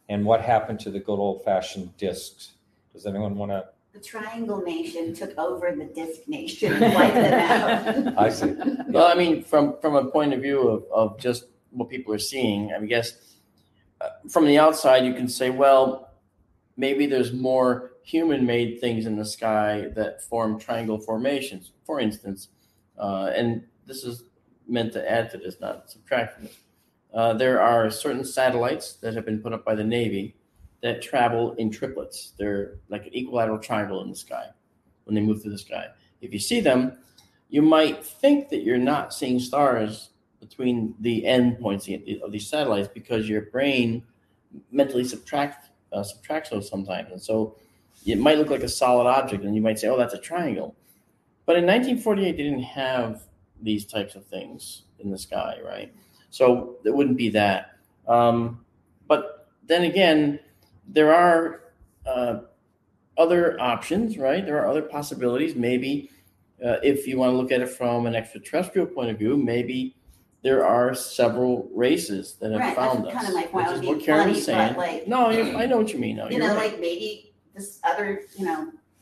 and what happened to the good old-fashioned discs? Does anyone want to? The Triangle Nation took over the Disc Nation and wiped it out. I see. Yeah. Well, I mean, from a point of view of just what people are seeing, I guess from the outside you can say, well, maybe there's more human-made things in the sky that form triangle formations, for instance, and this is meant to add to this, not subtract from it. There are certain satellites that have been put up by the Navy that travel in triplets. They're like an equilateral triangle in the sky when they move through the sky. If you see them, you might think that you're not seeing stars between the end points of these satellites because your brain mentally subtracts those sometimes. And so it might look like a solid object, and you might say, oh, that's a triangle. But in 1948, they didn't have these types of things in the sky, right? So it wouldn't be that. But then again, there are other options, right? There are other possibilities. Maybe if you want to look at it from an extraterrestrial point of view, maybe there are several races that have found us. Right, that's kind of like why I was being funny, but like... No, I know what you mean. No, like maybe this other,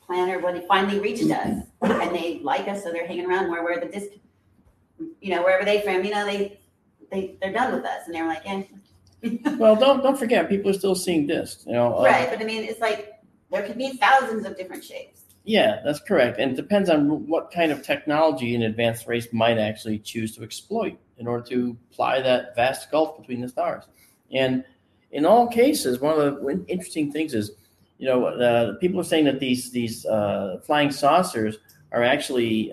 planet when it finally reaches us and they like us, so they're hanging around where the disc, wherever they from, they're done with us, and they're like, yeah. Well, don't forget, people are still seeing discs, Right, but I mean, it's like there could be thousands of different shapes. Yeah, that's correct, and it depends on what kind of technology an advanced race might actually choose to exploit in order to ply that vast gulf between the stars. And in all cases, one of the interesting things is, people are saying that these flying saucers are actually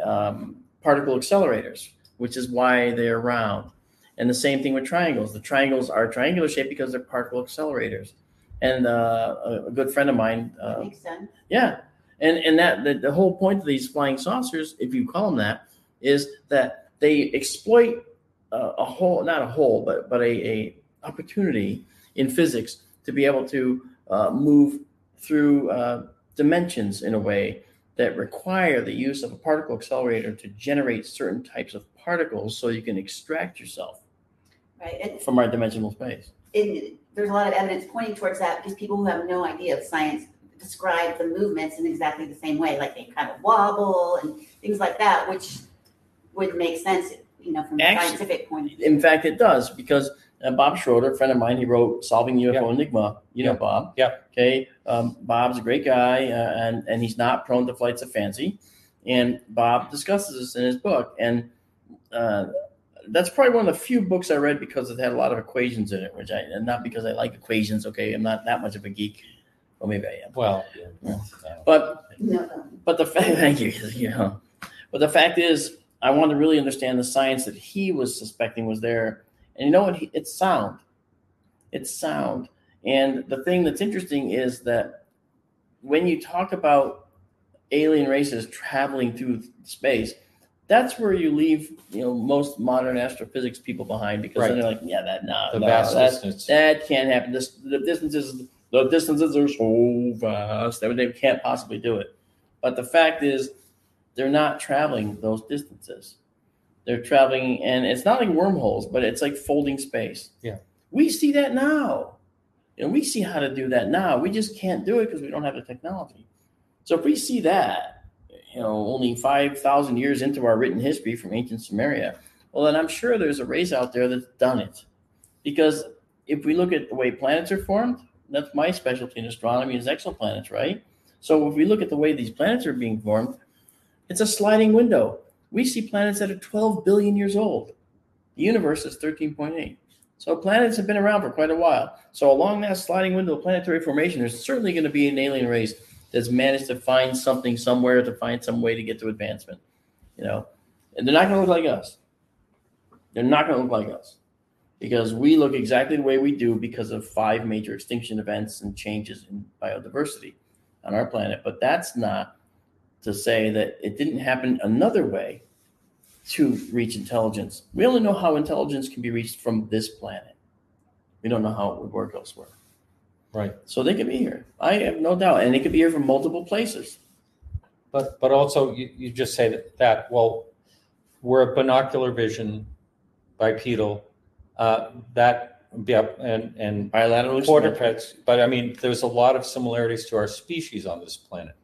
particle accelerators, which is why they're round. And the same thing with triangles. The triangles are triangular shaped because they're particle accelerators. And a good friend of mine. That makes sense. Yeah. And that the whole point of these flying saucers, if you call them that, is that they exploit a opportunity in physics to be able to move through dimensions in a way that require the use of a particle accelerator to generate certain types of particles so you can extract yourself from our dimensional space. There's a lot of evidence pointing towards that because people who have no idea of science describe the movements in exactly the same way, like they kind of wobble and things like that, which would make sense, from a scientific point of view. In fact, it does, because Bob Schroeder, a friend of mine, he wrote Solving UFO Enigma. You know Bob. Yeah. Okay. Bob's a great guy, and he's not prone to flights of fancy. And Bob discusses this in his book. And that's probably one of the few books I read because it had a lot of equations in it, and not because I like equations. Okay. I'm not that much of a geek. Well, maybe I am. Well, but the fact, thank you. But the fact is, I wanted to really understand the science that he was suspecting was there. And you know what? It's sound. It's sound. And the thing that's interesting is that when you talk about alien races traveling through space, that's where you leave, most modern astrophysics people behind, because then they're like, that can't happen. The distances are so vast that they can't possibly do it. But the fact is, they're not traveling those distances. They're traveling, and it's not like wormholes, but it's like folding space. Yeah. We see that now. And we see how to do that now. We just can't do it because we don't have the technology. So if we see that, you know, only 5,000 years into our written history from ancient Sumeria, well, then I'm sure there's a race out there that's done it. Because if we look at the way planets are formed, that's my specialty in astronomy is exoplanets, right? So if we look at the way these planets are being formed, it's a sliding window. We see planets that are 12 billion years old. The universe is 13.8. So planets have been around for quite a while. So along that sliding window of planetary formation, there's certainly going to be an alien race that's managed to find something somewhere, to find some way to get to advancement, you know. And they're not going to look like us. They're not going to look like us because we look exactly the way we do because of 5 major extinction events and changes in biodiversity on our planet. But that's not to say that it didn't happen another way to reach intelligence. We only know how intelligence can be reached from this planet. We don't know how it would work elsewhere. Right. So they could be here. I have no doubt. And they could be here from multiple places. But also you just say that, well, we're a binocular vision, bipedal, and bilateral quadrupeds. But I mean, there's a lot of similarities to our species on this planet.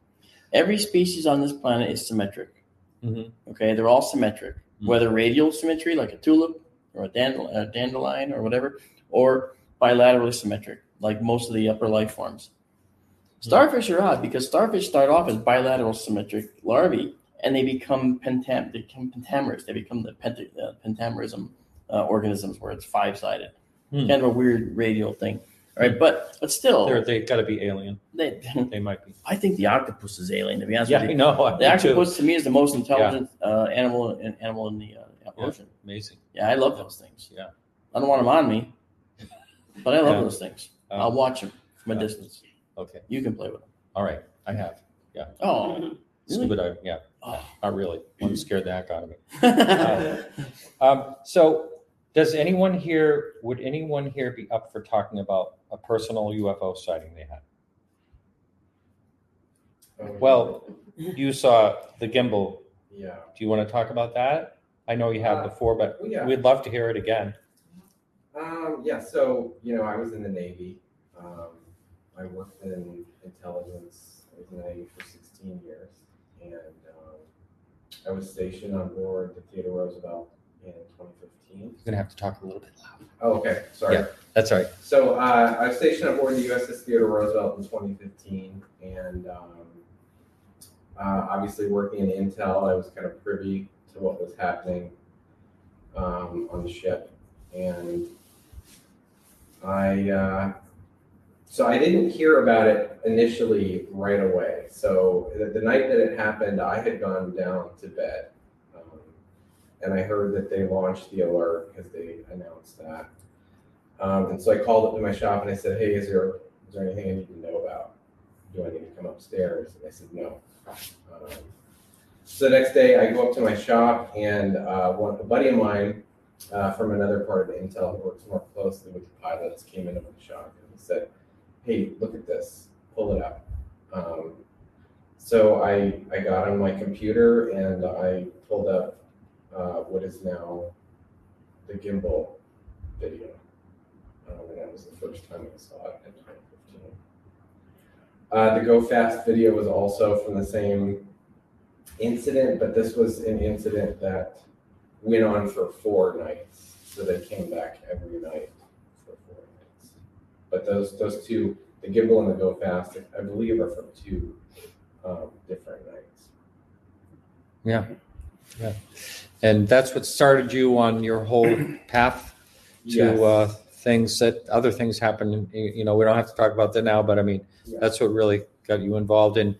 Every species on this planet is symmetric. Mm-hmm. Okay, they're all symmetric, mm-hmm. whether radial symmetry like a tulip or a dandelion or whatever, or bilaterally symmetric like most of the upper life forms. Starfish mm-hmm. are odd because starfish start off as bilateral symmetric larvae and they become pentamerous. They become the pentamerism organisms where it's 5-sided. Mm-hmm. Kind of a weird radial thing. All right, but still, they've got to be alien. They might be. I think the octopus is alien. To be honest with you, no, the octopus too. To me is the most intelligent animal in the ocean. Amazing. Yeah, I love those things. Yeah, I don't want them on me, but I love those things. I'll watch them from a distance. Okay, you can play with them. All right, I have. Yeah. Oh, scuba diving. Yeah. Oh. Not really. One scared the heck out of me. So. Would anyone here be up for talking about a personal UFO sighting they had? Well, you saw the gimbal. Yeah. Do you want to talk about that? I know you have before, but we'd love to hear it again. So, I was in the Navy. I worked in intelligence. I was in the Navy for 16 years. And I was stationed on board the Theodore Roosevelt in 2015. You're going to have to talk a little bit loud. Oh, okay. Sorry. Yeah, that's all right. So I was stationed aboard the USS Theodore Roosevelt in 2015. And obviously working in Intel, I was kind of privy to what was happening on the ship. And I didn't hear about it initially right away. So the night that it happened, I had gone down to bed. And I heard that they launched the alert because they announced that. And so I called up to my shop and I said, hey, is there anything I need to know about? Do I need to come upstairs? And they said, no. So the next day I go up to my shop and a buddy of mine from another part of the Intel who works more closely with the pilots came into my shop and he said, hey, look at this, pull it up. So I got on my computer and I pulled up what is now the gimbal video. And that was the first time I saw it in 2015. The Go Fast video was also from the same incident, but this was an incident that went on for 4 nights. So they came back every night for 4 nights. But those two, the gimbal and the Go Fast, I believe are from 2 different nights. Yeah. Yeah. And that's what started you on your whole path to things that other things happen. We don't have to talk about that now, but I mean, that's what really got you involved. And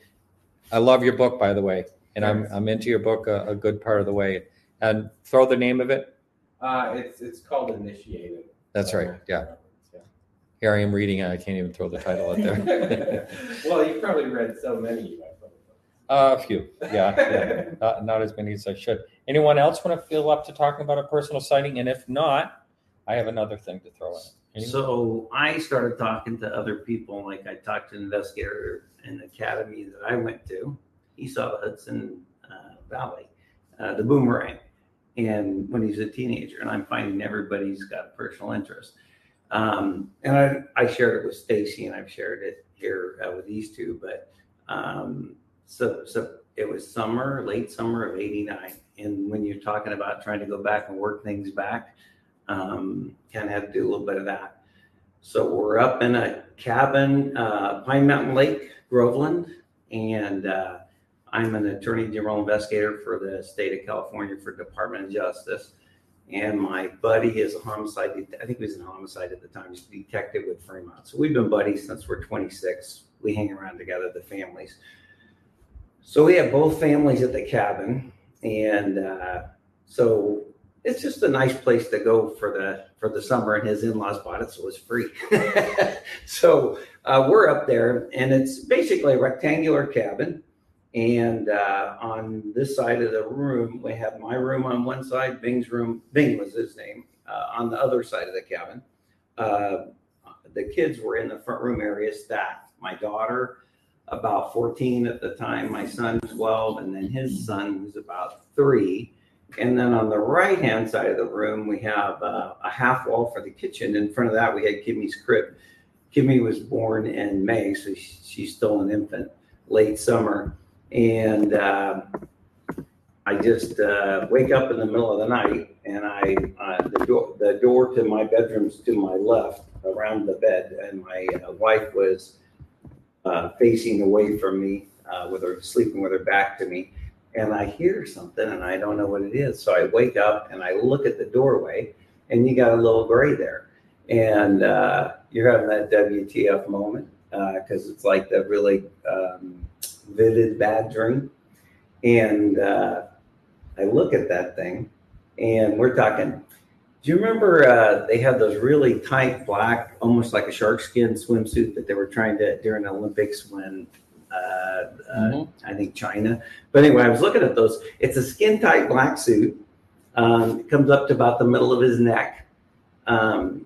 I love your book, by the way. And I'm into your book a good part of the way. And throw the name of it. It's called Initiated. That's right. Yeah. Here I am reading it. I can't even throw the title out there. Well, you've probably read so many. A few. Yeah. Not as many as I should. Anyone else want to feel up to talking about a personal sighting? And if not, I have another thing to throw in. Anyone? So I started talking to other people. Like I talked to an investigator in the academy that I went to. he saw the Hudson Valley, the Boomerang, and when he's a teenager. And I'm finding everybody's got personal interest. And I shared it with Stacy, and I've shared it here with these two. But so it was summer, late summer of '89. And when you're talking about trying to go back and work things back, kind of had to do a little bit of that. So we're up in a cabin, Pine Mountain Lake, Groveland, and I'm an attorney general investigator for the state of California for Department of Justice. And my buddy is a homicide. I think he was in homicide at the time. He's a detective with Fremont. So we've been buddies since we're 26. We hang around together, the families. So we have both families at the cabin. And so it's just a nice place to go for the summer, and his in-laws bought it, so it was free. So we're up there, and it's basically a rectangular cabin. And on this side of the room, we have my room on one side, Bing's room. Bing was his name. On the other side of the cabin, the kids were in the front room area stacked. My daughter, about 14 at the time, my son 12, and then his son was about 3. And then on the right hand side of the room, we have a half wall for the kitchen. In front of that, we had Kimmy's crib. Kimmy was born in May, so she's still an infant, late summer. And I just wake up in the middle of the night, and the door to my bedroom's to my left around the bed, and my wife was facing away from me, with her sleeping with her back to me. And I hear something, and I don't know what it is. So I wake up and I look at the doorway, and you got a little gray there, and you're having that WTF moment, because it's like the really vivid bad dream. And I look at that thing, and we're talking. Do you remember they had those really tight black, almost like a shark skin swimsuit that they were trying to during the Olympics when I think China. But anyway, I was looking at those. It's a skin tight black suit. It comes up to about the middle of his neck. And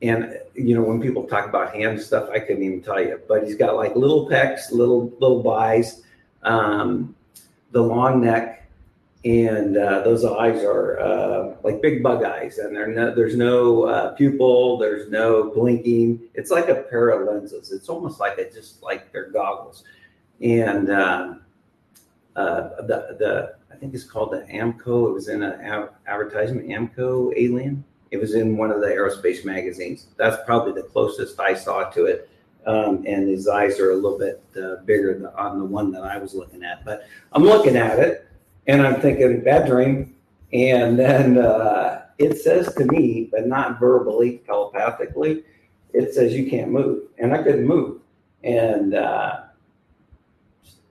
you know, when people talk about hand stuff, I couldn't even tell you. But he's got like little pecs, little buys, the long neck. And those eyes are like big bug eyes, and there's no pupil, there's no blinking. It's like a pair of lenses. It's almost like it's just like they're goggles. And the I think it's called the Amco. It was in an advertisement, Amco Alien. It was in one of the aerospace magazines. That's probably the closest I saw to it. And his eyes are a little bit bigger on the one that I was looking at. But I'm looking at it, and I'm thinking, bad dream. And then it says to me, but not verbally, telepathically, it says, you can't move. And I couldn't move. And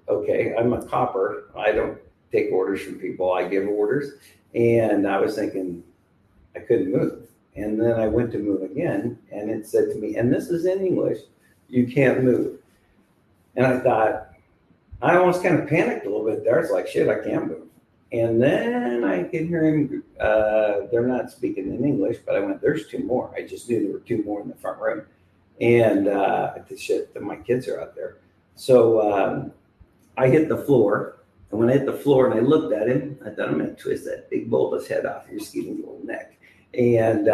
okay, I'm a copper. I don't take orders from people. I give orders. And I was thinking, I couldn't move. And then I went to move again. And it said to me, and this is in English, you can't move. And I thought, I almost kind of panicked a little bit there. It's like, shit, I can't move. And then I could hear him. They're not speaking in English, but I went, there's 2 more. I just knew there were 2 more in the front room. And shit, my kids are out there. So I hit the floor. And when I hit the floor and I looked at him, I thought, I'm going to twist that big bulbous head off your skinny little neck. And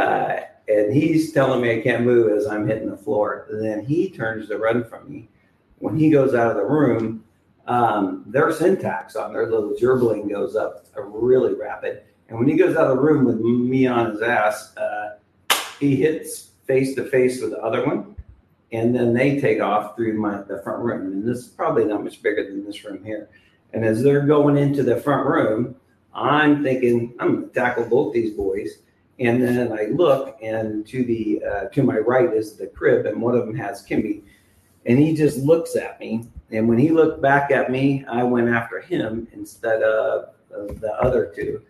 he's telling me I can't move as I'm hitting the floor. And then he turns to run from me. When he goes out of the room, their syntax on their little gerbling goes up really rapid. And when he goes out of the room with me on his ass, he hits face to face with the other one. And then they take off through the front room. And this is probably not much bigger than this room here. And as they're going into the front room, I'm thinking, I'm going to tackle both these boys. And then I look, and to my right is the crib. And one of them has Kimmy. And he just looks at me. And when he looked back at me, I went after him instead of the other 2.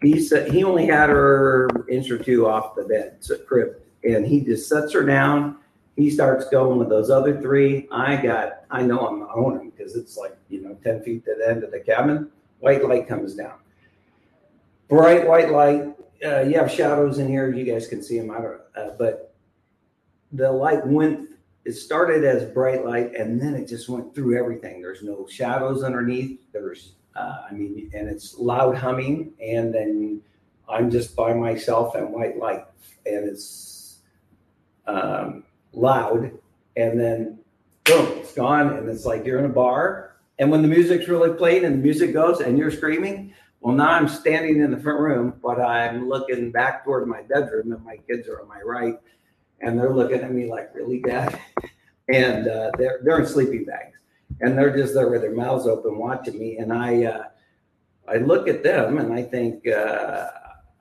He said he only had her inch or 2 off the bed, so crib, and he just sets her down. He starts going with those other 3. I know I'm gonna own him because it's like 10 feet to the end of the cabin. White light comes down, bright white light. You have shadows in here. You guys can see them. I don't, but the light went It started as bright light, and then it just went through everything. There's no shadows underneath. There's, and it's loud humming, and then I'm just by myself and white light, and it's loud, and then boom, it's gone, and it's like you're in a bar, and when the music's really played and the music goes and you're screaming, well, now I'm standing in the front room, but I'm looking back toward my bedroom, and my kids are on my right, and they're looking at me like, really, Dad? And they're in sleeping bags, and they're just there with their mouths open watching me. And I look at them, and I think, I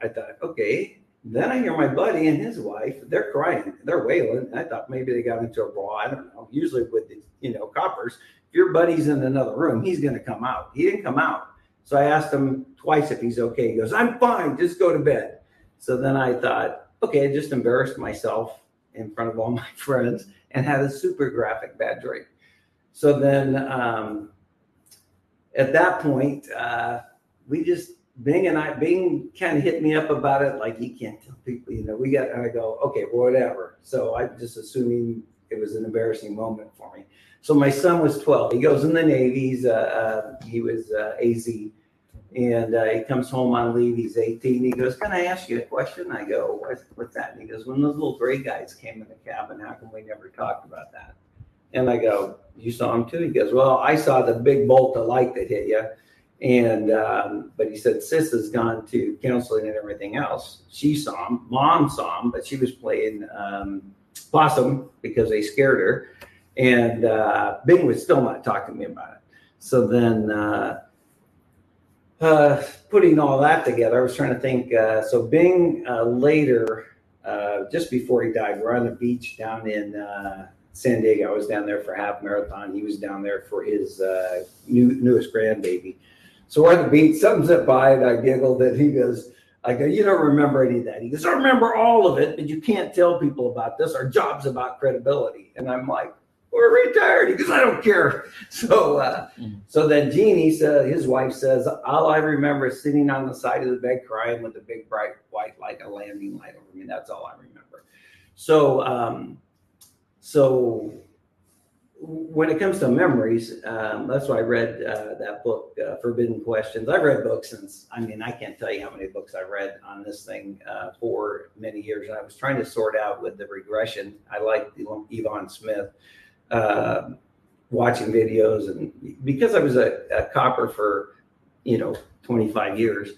thought, okay. Then I hear my buddy and his wife, they're crying, they're wailing. I thought maybe they got into a brawl. I don't know. Usually with the, coppers, if your buddy's in another room, he's going to come out. He didn't come out. So I asked him twice if he's okay. He goes, I'm fine. Just go to bed. So then I thought, okay, I just embarrassed myself in front of all my friends and had a super graphic bad dream. So then at that point, Bing kind of hit me up about it. Like, you can't tell people, we got, and I go, okay, whatever. So I'm just assuming it was an embarrassing moment for me. So my son was 12. He goes in the Navy. He's, he was AZ. And he comes home on leave. He's 18. He goes, can I ask you a question? I go, what's that? And he goes, when those little gray guys came in the cabin, how come we never talked about that? And I go, you saw them too? He goes, well, I saw the big bolt of light that hit you. And, but he said, Sis has gone to counseling and everything else. She saw him. Mom saw him, but she was playing possum because they scared her. And Bing was still not talking to me about it. So then putting all that together, I was trying to think. So Bing later, just before he died, we're on the beach down in San Diego. I was down there for half marathon. He was down there for his newest grandbaby. So we're on the beach, something zipped by, and I giggled, and he goes, I go, you don't remember any of that. He goes, I remember all of it, but you can't tell people about this. Our job's about credibility. And I'm like, we're retired. He goes, I don't care. So so then Jeannie, his wife, says, all I remember is sitting on the side of the bed crying with a big bright white light, a landing light over me. That's all I remember. So so when it comes to memories, that's why I read that book, Forbidden Questions. I've read books since, I can't tell you how many books I've read on this thing for many years. And I was trying to sort out with the regression. I liked Yvonne Smith, watching videos. And because I was a copper for, 25 years,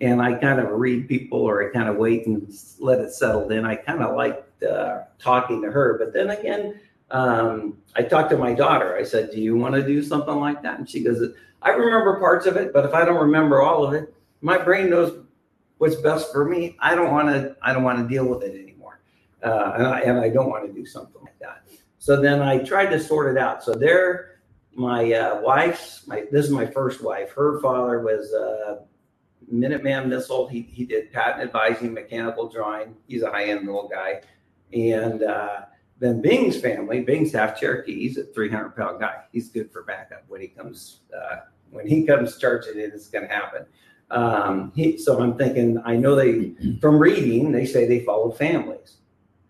and I kind of read people, or I kind of wait and let it settle in. I kind of liked talking to her. But then again, I talked to my daughter. I said, do you want to do something like that? And she goes, I remember parts of it, but if I don't remember all of it, my brain knows what's best for me. I don't want to deal with it anymore. And I don't want to do something like that. So then I tried to sort it out. So there, my wife's, this is my first wife. Her father was a Minuteman missile. He did patent advising, mechanical drawing. He's a high-end little guy. And, then Bing's family, Bing's half Cherokee. He's a 300-pound guy. He's good for backup when he comes charging in. It's going to happen. So I'm thinking, I know from reading, they say they follow families.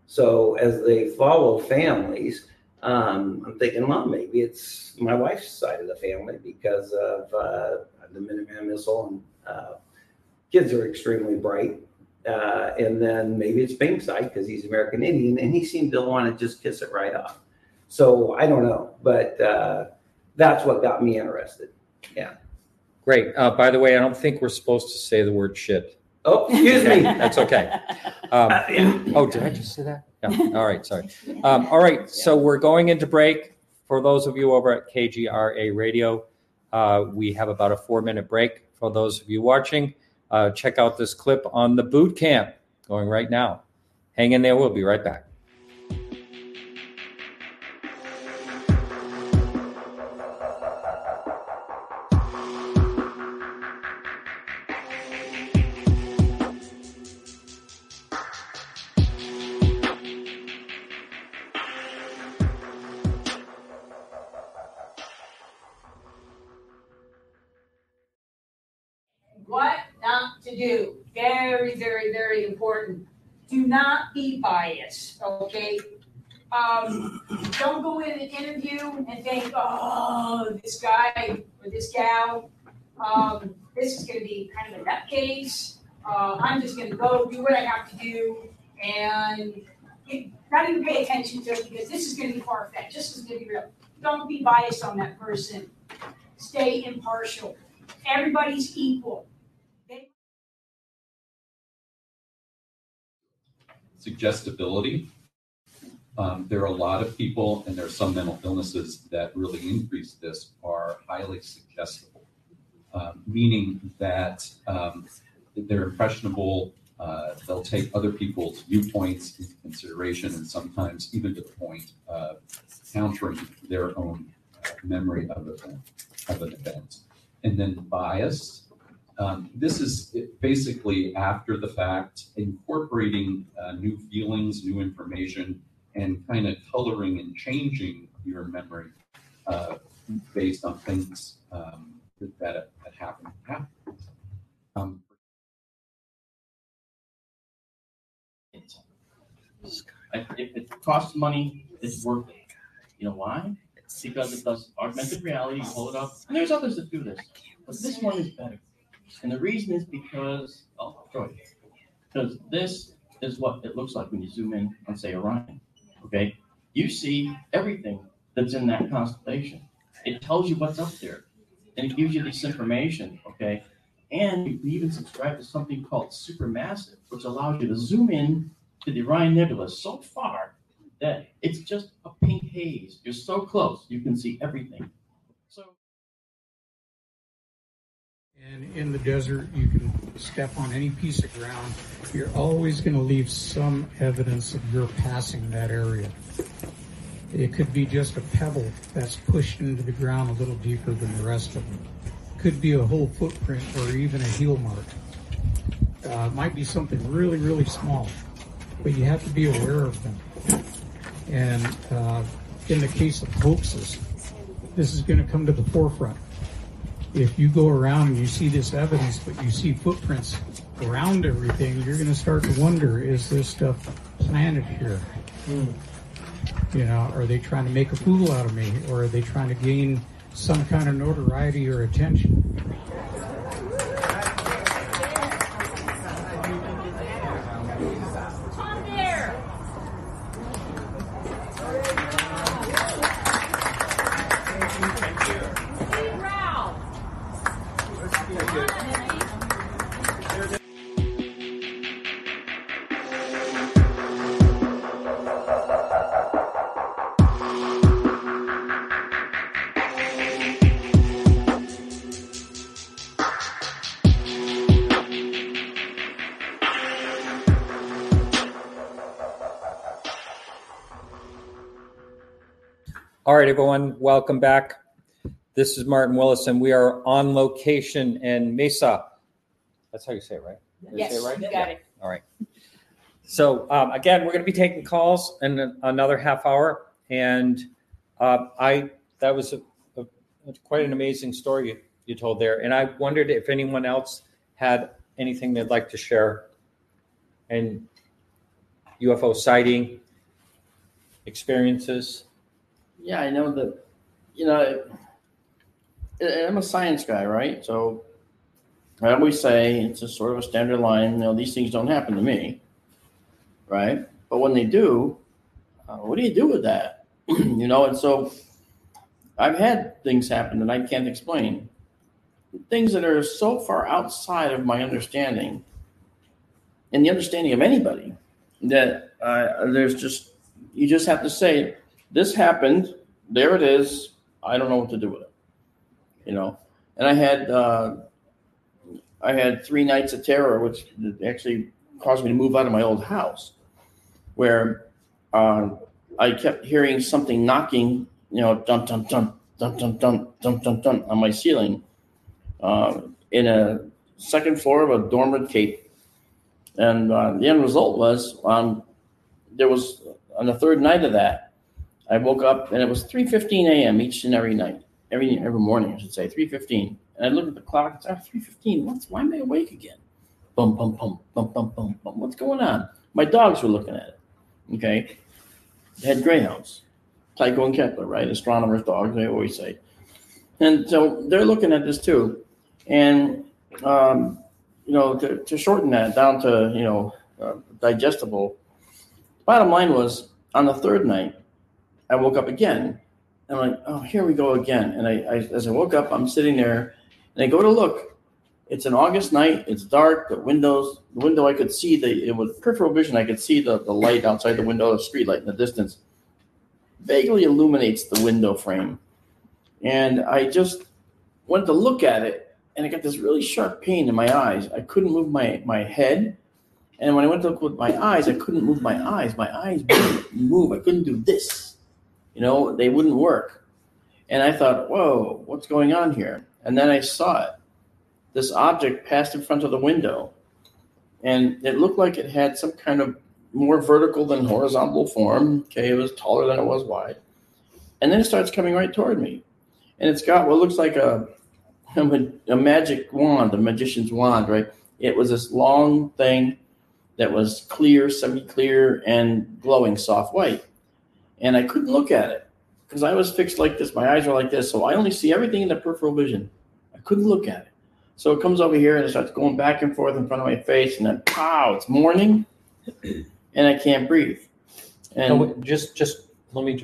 So as they follow families, I'm thinking, well, maybe it's my wife's side of the family because of the Minuteman missile, and kids are extremely bright. And then maybe it's Bing's side because he's American Indian, and he seemed to want to just kiss it right off. So I don't know, but that's what got me interested. Yeah. Great. By the way, I don't think we're supposed to say the word shit. Oh, excuse me. That's okay. Did I just say that? No. All right. Sorry. All right. So we're going into break. For those of you over at KGRA Radio, we have about a 4-minute break. For those of you watching, check out this clip on the boot camp going right now. Hang in there. We'll be right back. Very, very, very important. Do not be biased, okay? Don't go in an interview and think, oh, this guy or this gal, this is going to be kind of a nutcase. I'm just going to go do what I have to do and not even pay attention to it because this is going to be far-fetched. This is going to be real. Don't be biased on that person. Stay impartial. Everybody's equal. Suggestibility. There are a lot of people, and there are some mental illnesses that really increase this, are highly suggestible, meaning that they're impressionable. They'll take other people's viewpoints into consideration, and sometimes even to the point of countering their own memory of an event. And then bias. This is basically after the fact, incorporating new feelings, new information, and kind of coloring and changing your memory based on things that happened afterwards. If it costs money, it's worth it. You know why? Because it does augmented reality, you pull it up, and there's others that do this, but this one is better. And the reason is because, because this is what it looks like when you zoom in on, say, Orion. Okay, you see everything that's in that constellation. It tells you what's up there, and it gives you this information, okay? And you can even subscribe to something called supermassive, which allows you to zoom in to the Orion Nebula so far that it's just a pink haze. You're so close, you can see everything. So, and in the desert, you can step on any piece of ground. You're always going to leave some evidence of your passing that area. It could be just a pebble that's pushed into the ground a little deeper than the rest of them. Could be a whole footprint or even a heel mark. It might be something really, really small, but you have to be aware of them. And in the case of hoaxes, this is going to come to the forefront. If you go around and you see this evidence, but you see footprints around everything, you're going to start to wonder, is this stuff planted here? You know, are they trying to make a fool out of me? Or are they trying to gain some kind of notoriety or attention? All right, everyone, welcome back. This is Martin Willis, and we are on location in Mesa. That's how you say it, right? Yes, you right? You got it. All right. So, again, we're going to be taking calls in another half hour, and that was quite an amazing story you told there, and I wondered if anyone else had anything they'd like to share, and UFO sighting experiences. Yeah, I know that, you know, I'm a science guy, right? So I always say it's just sort of a standard line, you know, these things don't happen to me, right? But when they do, what do you do with that? You know, and so I've had things happen that I can't explain. Things that are so far outside of my understanding and the understanding of anybody that there's just, you just have to say, this happened. There it is. I don't know what to do with it, you know. And I had 3 nights of terror, which actually caused me to move out of my old house, where I kept hearing something knocking, you know, dun dun dun dun dun dun dun dun dun on my ceiling, in a second floor of a dormer cape, and the end result was there was on the third night of that. I woke up, and it was 3:15 a.m. each and every night, every morning, I should say, 3:15. And I looked at the clock. It's 3:15. Why am I awake again? Bum, bum, bum, bum, bum, bum, bum. What's going on? My dogs were looking at it, okay? had greyhounds, Tycho and Kepler, right? Astronomers' dogs, they always say. And so they're looking at this too. And, you know, to shorten that down to, you know, digestible, bottom line was on the third night, I woke up again. I'm like, oh, here we go again. And I as I woke up, I'm sitting there, and I go to look. It's an August night. It's dark. The window I could see, it was peripheral vision. I could see the light outside the window, the street light in the distance. Vaguely illuminates the window frame. And I just went to look at it, and I got this really sharp pain in my eyes. I couldn't move my head. And when I went to look with my eyes, I couldn't move my eyes. My eyes wouldn't move. I couldn't do this. You know, they wouldn't work. And I thought, whoa, what's going on here? And then I saw it. This object passed in front of the window. And it looked like it had some kind of more vertical than horizontal form. Okay, it was taller than it was wide. And then it starts coming right toward me. And it's got what looks like a magic wand, a magician's wand, right? It was this long thing that was clear, semi-clear, and glowing soft white. And I couldn't look at it because I was fixed like this. My eyes were like this. So I only see everything in the peripheral vision. I couldn't look at it. So it comes over here and it starts going back and forth in front of my face. And then, pow, it's morning and I can't breathe. And no,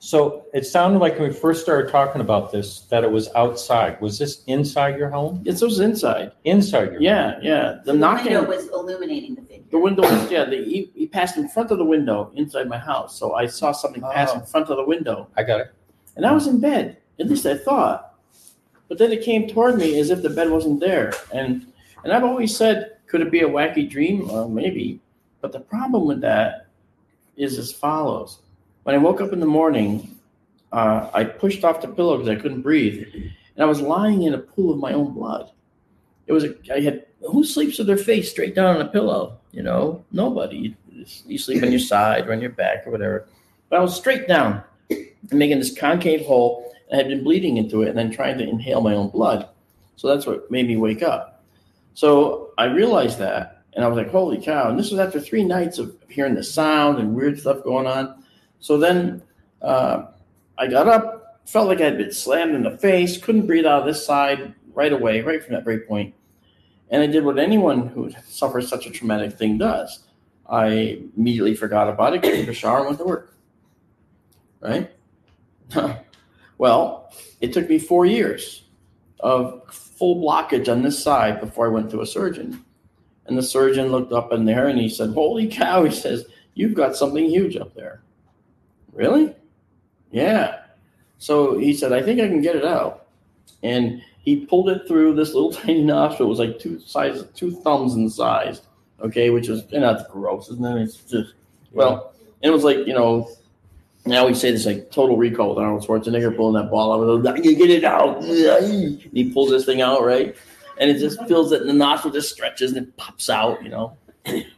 so it sounded like when we first started talking about this, that it was outside. Was this inside your home? Yes, it was inside. Inside your home? Yeah. The knocking window was illuminating the figure. The window was, he passed in front of the window inside my house. So I saw something pass in front of the window. I got it. And I was in bed. At least I thought. But then it came toward me as if the bed wasn't there. And I've always said, could it be a wacky dream? Well, maybe. But the problem with that is as follows. When I woke up in the morning, I pushed off the pillow because I couldn't breathe, and I was lying in a pool of my own blood. It was who sleeps with their face straight down on a pillow? You know, nobody. You sleep on your side or on your back or whatever. But I was straight down and making this concave hole, and I had been bleeding into it and then trying to inhale my own blood. So that's what made me wake up. So I realized that, and I was like, holy cow. And this was after 3 nights of hearing the sound and weird stuff going on. So then I got up, felt like I had been slammed in the face, couldn't breathe out of this side right away, right from that very point. And I did what anyone who suffers such a traumatic thing does. I immediately forgot about it, took a shower, and went to work. Right? Well, it took me 4 years of full blockage on this side before I went to a surgeon. And the surgeon looked up in there, and he said, holy cow, he says, you've got something huge up there. Really? Yeah. So he said, I think I can get it out. And he pulled it through this little tiny nostril. It was like two thumbs in size, okay, which is, and that's gross, isn't it? It's just, well, and it was like, you know, now we say this like Total Recall with Arnold Schwarzenegger pulling that ball out. You get it out. And he pulls this thing out, right? And it just feels that the nostril just stretches and it pops out, you know.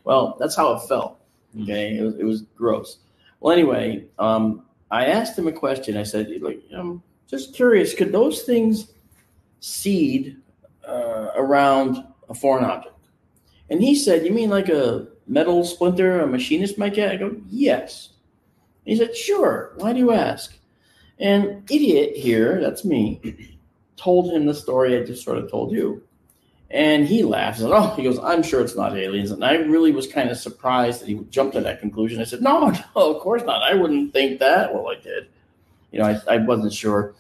Well, that's how it felt, okay? It was gross. Well, anyway, I asked him a question. I said, "Like, I'm just curious, could those things seed around a foreign object?" And he said, "You mean like a metal splinter a machinist might get?" I go, "Yes." And he said, "Sure. Why do you ask?" And idiot here, that's me, told him the story I just sort of told you. And he laughs. And he goes, "I'm sure it's not aliens." And I really was kind of surprised that he jumped to that conclusion. I said, no, of course not. I wouldn't think that. Well, I did. You know, I wasn't sure.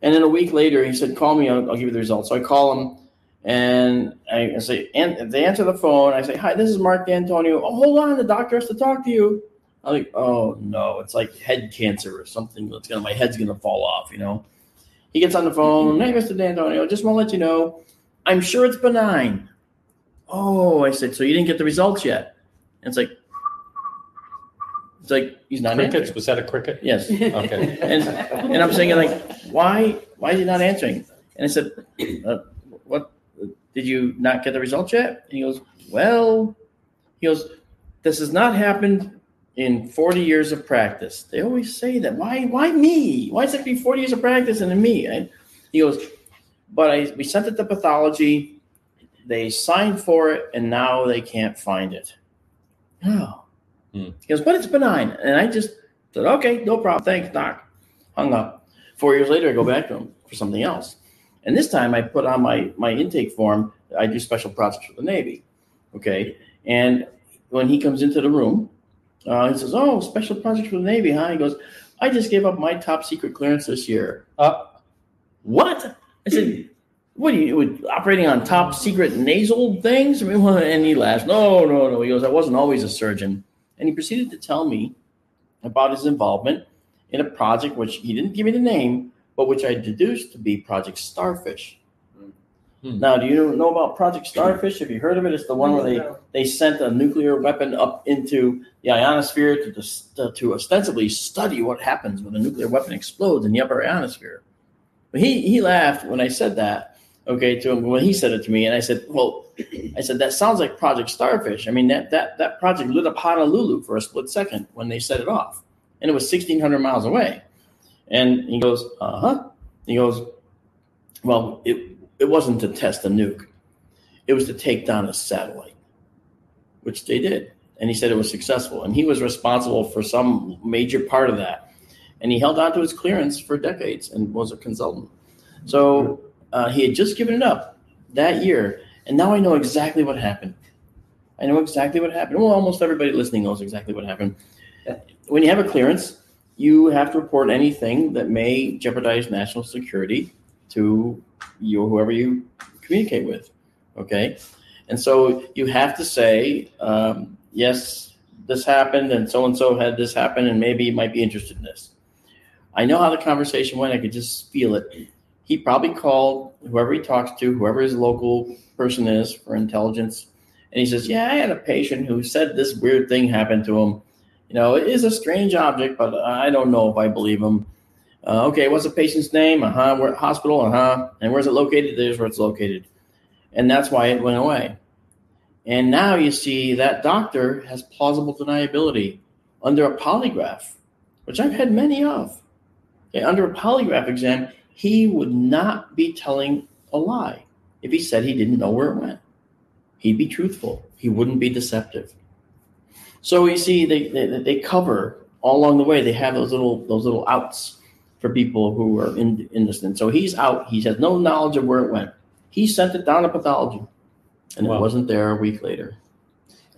And then a week later, he said, call me. I'll give you the results. So I call him, and I say, and they answer the phone. I say, hi, this is Mark D'Antonio. Oh, hold on. The doctor has to talk to you. I'm like, oh, no. It's like head cancer or something. My head's going to fall off, you know. He gets on the phone. Hey, Mr. D'Antonio, just want to let you know, I'm sure it's benign. Oh, I said, so you didn't get the results yet? And it's like he's not crickets? Answering. Was that a cricket? Yes. Okay. And I'm saying, like, why is he not answering? And I said, what? Did you not get the results yet? And he goes, well, this has not happened in 40 years of practice. They always say that. Why me? Why does it be 40 years of practice and then me? And he goes, but we sent it to pathology, they signed for it, and now they can't find it. Oh. He goes, but it's benign. And I just Said, okay, no problem. Thanks, Doc. Hung up. 4 years later, I go back to him for something else. And this time I put on my intake form. I do special projects for the Navy. Okay. And when he comes into the room, he says, oh, special projects for the Navy, huh? He goes, I just gave up my top secret clearance this year. What? I said, what are you operating on top secret nasal things? And he laughs. No. He goes, I wasn't always a surgeon. And he proceeded to tell me about his involvement in a project, which he didn't give me the name, but which I deduced to be Project Starfish. Hmm. Now, do you know about Project Starfish? Have you heard of it? It's the one where they sent a nuclear weapon up into the ionosphere to ostensibly study what happens when a nuclear weapon explodes in the upper ionosphere. But he laughed when I said that, okay, to him when he said it to me. And I said, well, that sounds like Project Starfish. I mean, that project lit up Honolulu for a split second when they set it off. And it was 1,600 miles away. And he goes, uh-huh. He goes, well, it wasn't to test a nuke. It was to take down a satellite, which they did. And he said it was successful. And he was responsible for some major part of that. And he held on to his clearance for decades and was a consultant. So he had just given it up that year. And now I know exactly what happened. Well, almost everybody listening knows exactly what happened. When you have a clearance, you have to report anything that may jeopardize national security to you or whoever you communicate with, okay? And so you have to say, yes, this happened, and so-and-so had this happen, and maybe you might be interested in this. I know how the conversation went. I could just feel it. He probably called whoever he talks to, whoever his local person is for intelligence, and he says, yeah, I had a patient who said this weird thing happened to him. You know, it is a strange object, but I don't know if I believe him. Okay, what's the patient's name? Uh-huh. We're at hospital? Uh-huh. And where's it located? There's where it's located. And that's why it went away. And now you see that doctor has plausible deniability under a polygraph, which I've had many of. Okay, under a polygraph exam, he would not be telling a lie if he said he didn't know where it went. He'd be truthful. He wouldn't be deceptive. So you see, they cover all along the way. They have those little outs for people who are innocent. So he's out. He has no knowledge of where it went. He sent it down to pathology, and It wasn't there a week later.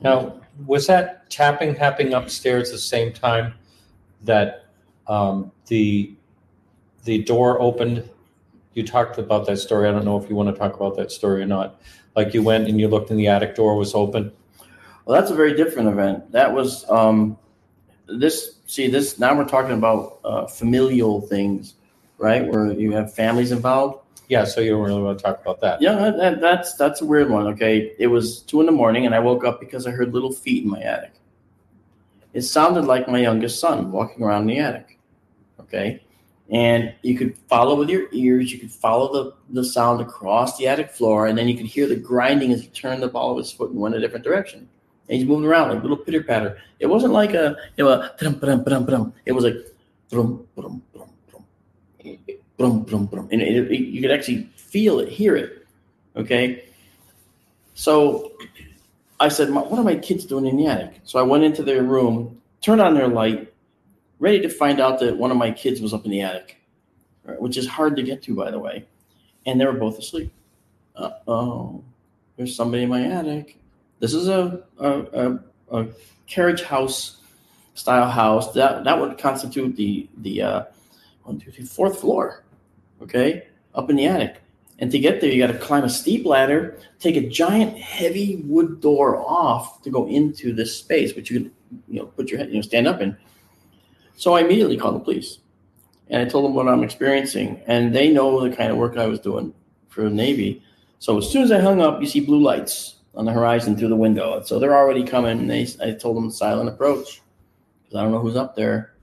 Now, was that tapping happening upstairs the same time that the door opened? You talked about that story. I don't know if you want to talk about that story or not. Like you went and you looked, and the attic door was open. Well, that's a very different event. That was this. See, this now we're talking about familial things, right, where you have families involved. Yeah, so you don't really want to talk about that. Yeah, that's a weird one, okay? It was 2 a.m, and I woke up because I heard little feet in my attic. It sounded like my youngest son walking around the attic, okay? And you could follow with your ears. You could follow the sound across the attic floor, and then you could hear the grinding as he turned the ball of his foot and went a different direction. And he's moving around like little pitter patter. It wasn't like a drum. It was like drum, drum, drum, drum, drum, drum, and you could actually feel it, hear it. Okay. So I said, "What are my kids doing in the attic?" So I went into their room, turned on their light, ready to find out that one of my kids was up in the attic, which is hard to get to, by the way. And they were both asleep. Oh, there's somebody in my attic. This is a carriage house style house that would constitute the 4th floor, okay, up in the attic. And to get there, you got to climb a steep ladder, take a giant heavy wood door off to go into this space, which you could, put your head, stand up in. So I immediately called the police, and I told them what I'm experiencing, and they know the kind of work I was doing for the Navy. So as soon as I hung up, you see blue lights on the horizon through the window. And so they're already coming. And I told them silent approach because I don't know who's up there.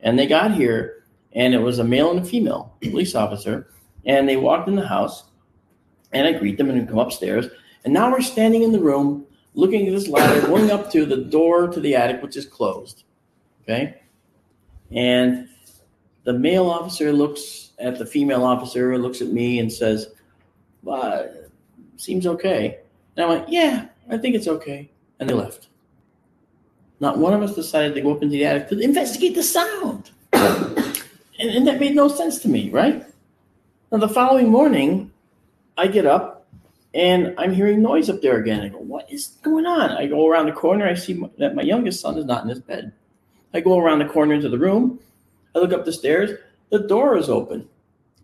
And they got here, and it was a male and a female police officer. And they walked in the house, and I greet them and come upstairs. And now we're standing in the room looking at this ladder going up to the door to the attic, which is closed. Okay. And the male officer looks at the female officer, looks at me and says, well, seems okay. And I went, yeah, I think it's okay. And they left. Not one of us decided to go up into the attic to investigate the sound. And that made no sense to me, right? Now, the following morning, I get up, and I'm hearing noise up there again. I go, what is going on? I go around the corner. I see that my youngest son is not in his bed. I go around the corner into the room. I look up the stairs. The door is open.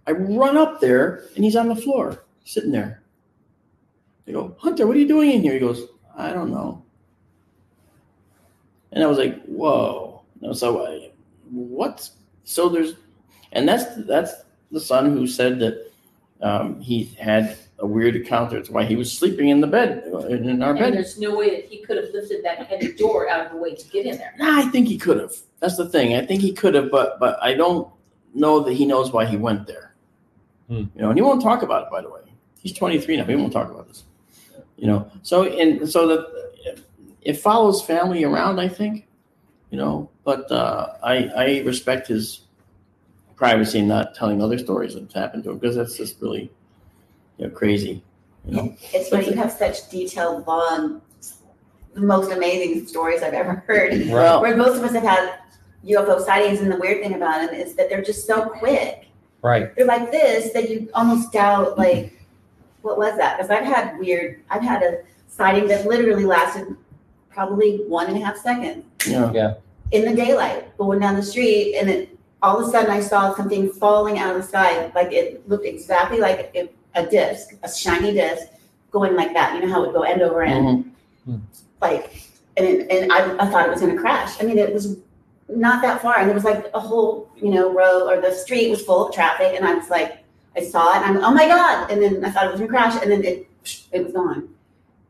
I run up there, and he's on the floor, sitting there. I go, Hunter, what are you doing in here? He goes, I don't know. And I was like, whoa. And so I, what? So there's, and that's the son who said that he had a weird encounter. That's why he was sleeping in the bed, in our bed. And there's no way that he could have lifted that heavy door out of the way to get in there. Nah, I think he could have. That's the thing. I think he could have, but I don't know that he knows why he went there. You know, and he won't talk about it, by the way. He's 23 now. He won't talk about this. You know, so that it follows family around, I think. You know, but I respect his privacy and not telling other stories that's happened to him, because that's just really, you know, crazy. You know? It's funny, you have such detailed, long, the most amazing stories I've ever heard. Wow. Where most of us have had UFO sightings, and the weird thing about them is that they're just so quick. Right. They're like this that you almost doubt, like, what was that? Because I've had a sighting that literally lasted probably 1.5 seconds. Yeah. In the daylight, going down the street, and it, all of a sudden I saw something falling out of the sky. Like, it looked exactly like a disc, a shiny disc, going like that. You know how it would go end over end, like, and I thought it was going to crash. I mean, it was not that far, and there was like a whole, you know, row, or the street was full of traffic, and I was like, I saw it, and I'm, oh my God! And then I thought it was gonna crash, and then it was gone.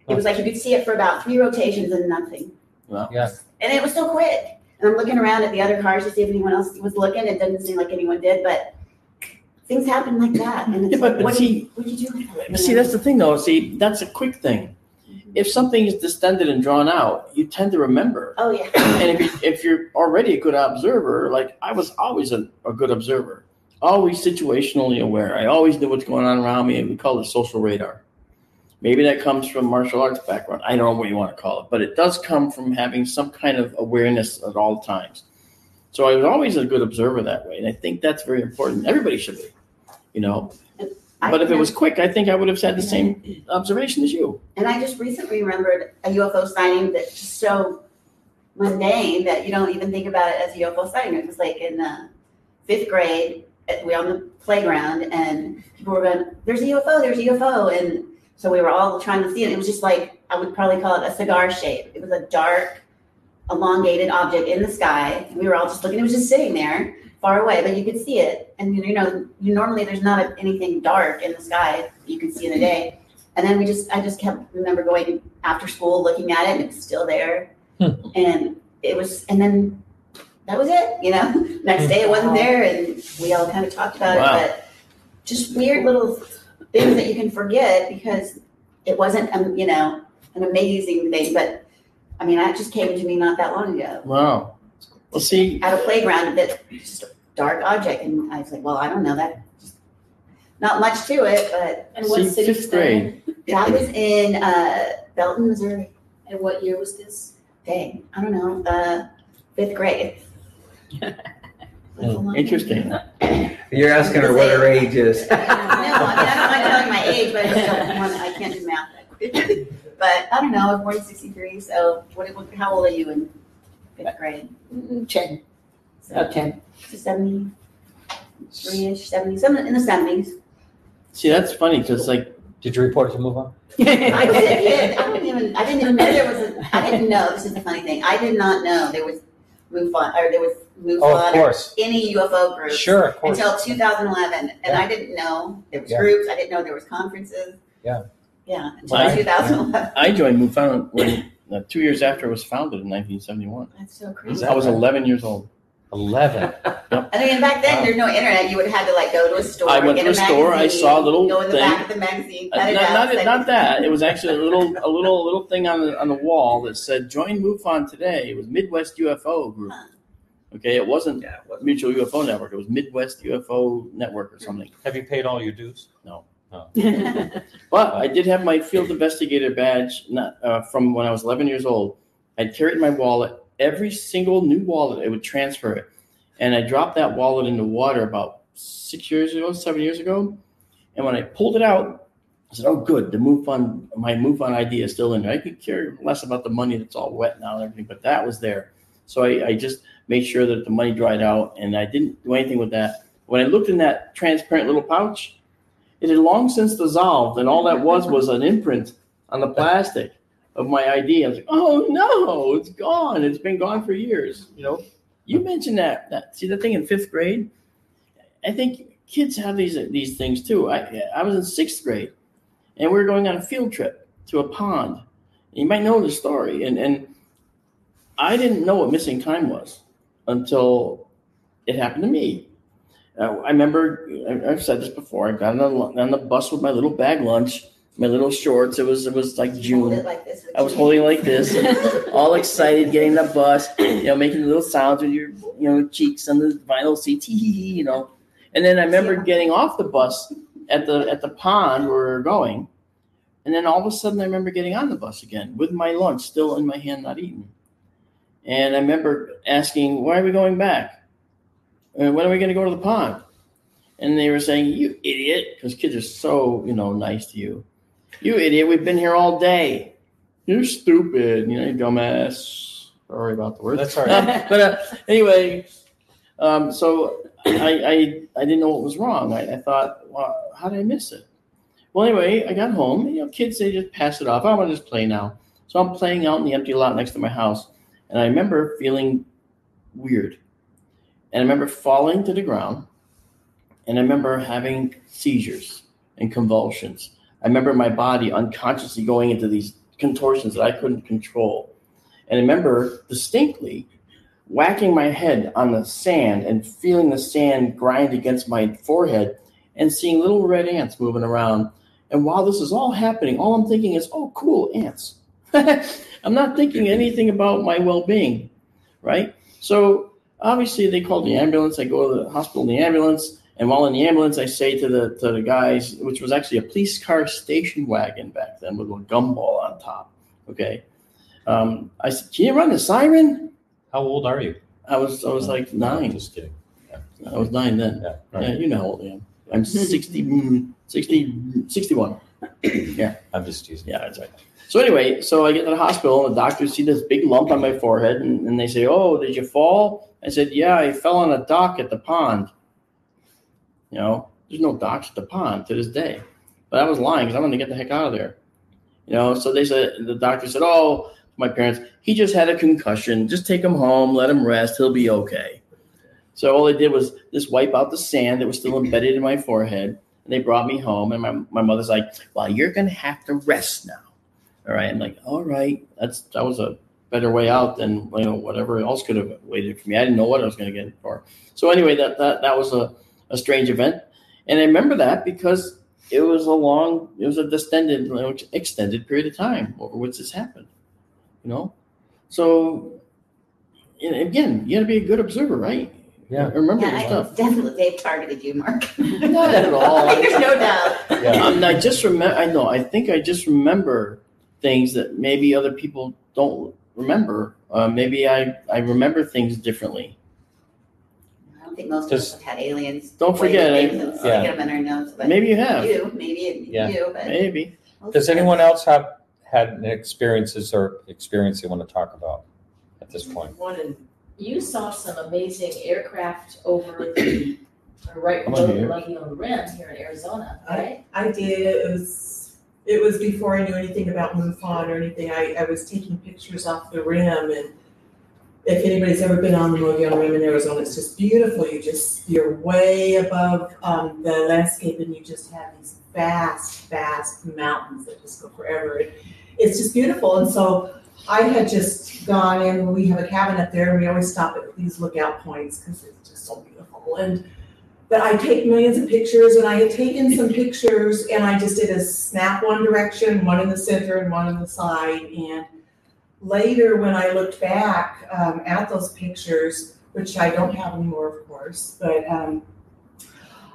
It was like you could see it for about 3 rotations and nothing. Wow. Yeah. And it was so quick. And I'm looking around at the other cars to see if anyone else was looking. It doesn't seem like anyone did, but things happen like that. And it's what do you do with that? See, that's the thing, though. See, that's a quick thing. If something is distended and drawn out, you tend to remember. Oh yeah. And if you're already a good observer, like I was always a good observer. Always situationally aware. I always knew what's going on around me, and we call it social radar. Maybe that comes from martial arts background. I don't know what you want to call it, but it does come from having some kind of awareness at all times. So I was always a good observer that way, and I think that's very important. Everybody should be, you know. But if it was quick, I think I would have had the same observation as you. And I just recently remembered a UFO sighting that's just so mundane that you don't even think about it as a UFO sighting. It was like in 5th grade. We were on the playground, and people were going, there's a UFO. And so we were all trying to see it. It was just like, I would probably call it a cigar shape. It was a dark, elongated object in the sky. And we were all just looking. It was just sitting there far away, but you could see it. And, you know, normally there's not anything dark in the sky you can see in the day. And then I just kept remember going after school, looking at it, and it's still there. And it was, and then that was it, you know. Next day it wasn't there, and we all kind of talked about it, but just weird little things that you can forget because it wasn't, you know, an amazing thing. But I mean, that just came to me not that long ago. Wow. Well, see, at a playground, that's just a dark object, and I was like, well, I don't know that. Not much to it, but. And what city? 5th grade. That was in Belton, Missouri. And what year was this? Dang, I don't know. 5th grade. Interesting. You're asking her what her age is. No, I don't like my age, but I can't do math that quick. But I don't know. I'm born in 1963, so how old are you in 5th grade? 10. So about 10. 73-ish, 70, something in the 70s. See, that's funny because, like, did you report it to MUFON? I didn't even know there was. I didn't know. This is the funny thing. I did not know there was MUFON, or there was MUFON, or any UFO group, sure, until 2011, and I didn't know there was groups. I didn't know there was conferences. Yeah. Until 2011, I joined MUFON when 2 years after it was founded in 1971. That's so crazy. I was 11 years old. 11. Yep. I mean, back then there's no internet. You would have had to like go to a store. I went to a store. I saw a little thing. Go in the back of the magazine. Not that. It was actually a little thing on the wall that said "Join MUFON today." It was Midwest UFO Group. Okay, it wasn't Mutual UFO Network. It was Midwest UFO Network or something. Have you paid all your dues? No. Oh. But I did have my field investigator badge from when I was 11 years old. I carried my wallet. every single new wallet, it would transfer it. And I dropped that wallet in the water about 7 years ago. And when I pulled it out, I said, oh, good, the MUFON, my MUFON ID is still in there. I could care less about the money that's all wet now and everything, but that was there. So I just made sure that the money dried out, and I didn't do anything with that. When I looked in that transparent little pouch, it had long since dissolved, and all that was an imprint on the plastic of my ID. I was like, oh, no, it's gone. It's been gone for years, you know. You mentioned that. See, the thing in 5th grade? I think kids have these things, too. I was in 6th grade, and we were going on a field trip to a pond. You might know the story. And I didn't know what missing time was until it happened to me. I remember, I've said this before, I got on the bus with my little bag lunch, my little shorts. It was like June. I was holding it like this, and all excited, getting the bus, you know, making little sounds with your, you know, cheeks on the vinyl seat, you know. And then I remember getting off the bus at the pond where we were going, and then all of a sudden I remember getting on the bus again with my lunch still in my hand, not eaten. And I remember asking, "Why are we going back? And when are we going to go to the pond?" And they were saying, "You idiot," because kids are so, you know, nice to you. "You idiot, we've been here all day. You're stupid, you know, you dumbass." Sorry about the word. That's all right. But anyway, so I didn't know what was wrong. I thought, well, how did I miss it? Well, anyway, I got home. You know, kids, they just pass it off. I want to just play now. So I'm playing out in the empty lot next to my house. And I remember feeling weird. And I remember falling to the ground. And I remember having seizures and convulsions. I remember my body unconsciously going into these contortions that I couldn't control. And I remember distinctly whacking my head on the sand and feeling the sand grind against my forehead and seeing little red ants moving around. And while this is all happening, all I'm thinking is, oh, cool, ants. I'm not thinking anything about my well-being, right? So obviously they called the ambulance. I go to the hospital in the ambulance. And while in the ambulance, I say to the guys, which was actually a police car station wagon back then with a gumball on top, okay? I said, "Can you run the siren?" How old are you? I was like 9. Just kidding. Yeah. I was 9 then. Yeah, right. Yeah, you know how old I am. I'm 61. Yeah. I'm just teasing. Yeah, that's right. So anyway, so I get to the hospital, and the doctors see this big lump on my forehead, and they say, "Oh, did you fall?" I said, "Yeah, I fell on a dock at the pond." You know, there's no docks at the pond to this day. But I was lying because I wanted to get the heck out of there. You know, so they said, the doctor said, "Oh, my parents, he just had a concussion. Just take him home, let him rest. He'll be okay." So all they did was just wipe out the sand that was still embedded in my forehead. And they brought me home. And my mother's like, "Well, you're going to have to rest now." All right. I'm like, all right. That was a better way out than, you know, whatever else could have waited for me. I didn't know what I was going to get for. So anyway, that was a strange event. And I remember that because it was an extended period of time over which this happened, you know? So, and again, you got to be a good observer, right? Yeah. Remember stuff. Definitely they've targeted you, Mark. Not at all. There's no doubt. Yeah. I think I just remember things that maybe other people don't remember. Maybe I remember things differently. I think most of us have had aliens. Don't forget it. Maybe you have. Maybe. Does anyone else had experiences or experience they want to talk about at this point? You saw some amazing aircraft over the right below the Mogollon Rim here in Arizona, right? I did. It was before I knew anything about MUFON or anything. I was taking pictures off the rim. And if anybody's ever been on the Mogollon Rim in Arizona, it's just beautiful. You're way above the landscape, and you just have these vast, vast mountains that just go forever. It's just beautiful. And so I had just gone in. We have a cabin up there, and we always stop at these lookout points because it's just so beautiful. But I take millions of pictures, and I had taken some pictures, and I just did a snap one direction, one in the center, and one on the side, and later, when I looked back at those pictures, which I don't have anymore, of course, but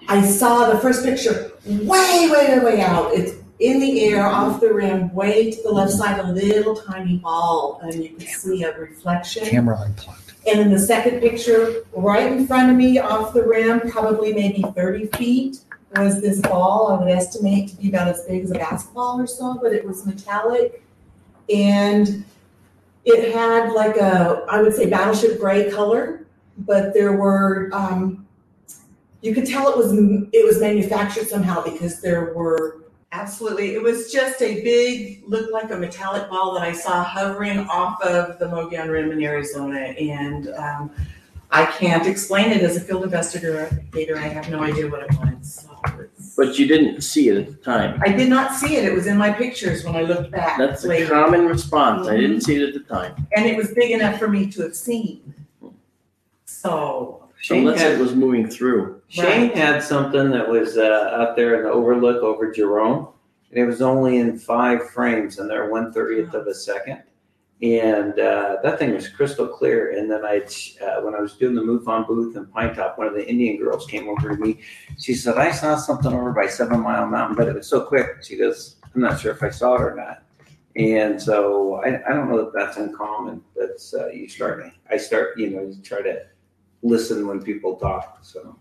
I saw the first picture way, way, way out. It in the air, off the rim, way to the left side, a little tiny ball, and you can see a reflection. Camera unplugged. And in the second picture, right in front of me, off the rim, probably maybe 30 feet, was this ball. I would estimate to be about as big as a basketball or so, but it was metallic. And it had like a, I would say, battleship gray color, but there were, you could tell it was manufactured somehow because there were, absolutely, it was just a big, looked like a metallic ball that I saw hovering off of the Mogollon Rim in Arizona. And I can't explain it as a field investigator. I have no idea what it was. So but you didn't see it at the time. I did not see it. It was in my pictures when I looked back. That's later. A common response. Mm-hmm. I didn't see it at the time. And it was big enough for me to have seen. So... Unless it was moving through. Shane had something that was up there in the overlook over Jerome, and it was only in 5 frames, and they're 1/30th of a second. And that thing was crystal clear. And then when I was doing the MUFON booth in Pine Top, one of the Indian girls came over to me. She said, I saw something over by 7 Mile Mountain, but it was so quick. She goes, I'm not sure if I saw it or not. And so I don't know if that's uncommon. That's you try to listen when people talk. So,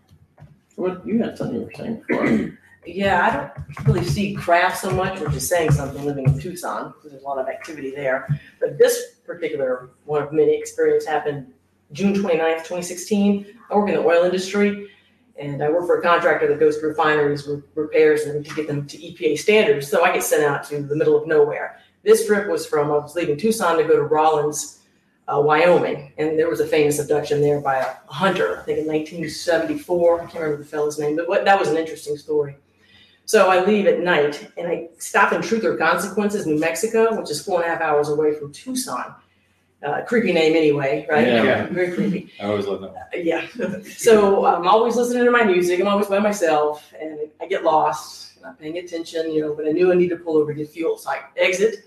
what you had something you were saying before? Yeah, I don't really see craft so much. We're just saying something living in Tucson because there's a lot of activity there. But this particular one of many experience happened June 29th, 2016. I work in the oil industry, and I work for a contractor that goes to refineries with repairs and to get them to EPA standards. So I get sent out to the middle of nowhere. This trip was I was leaving Tucson to go to Rawlins, Wyoming, and there was a famous abduction there by a hunter, I think in 1974. I can't remember the fellow's name, but that was an interesting story. So I leave at night, and I stop in Truth or Consequences, New Mexico, which is 4.5 hours away from Tucson. Creepy name anyway, right? Yeah. Very creepy. I always love that one. So I'm always listening to my music. I'm always by myself, and I get lost, not paying attention, but I knew I needed to pull over to get fuel, so I exit.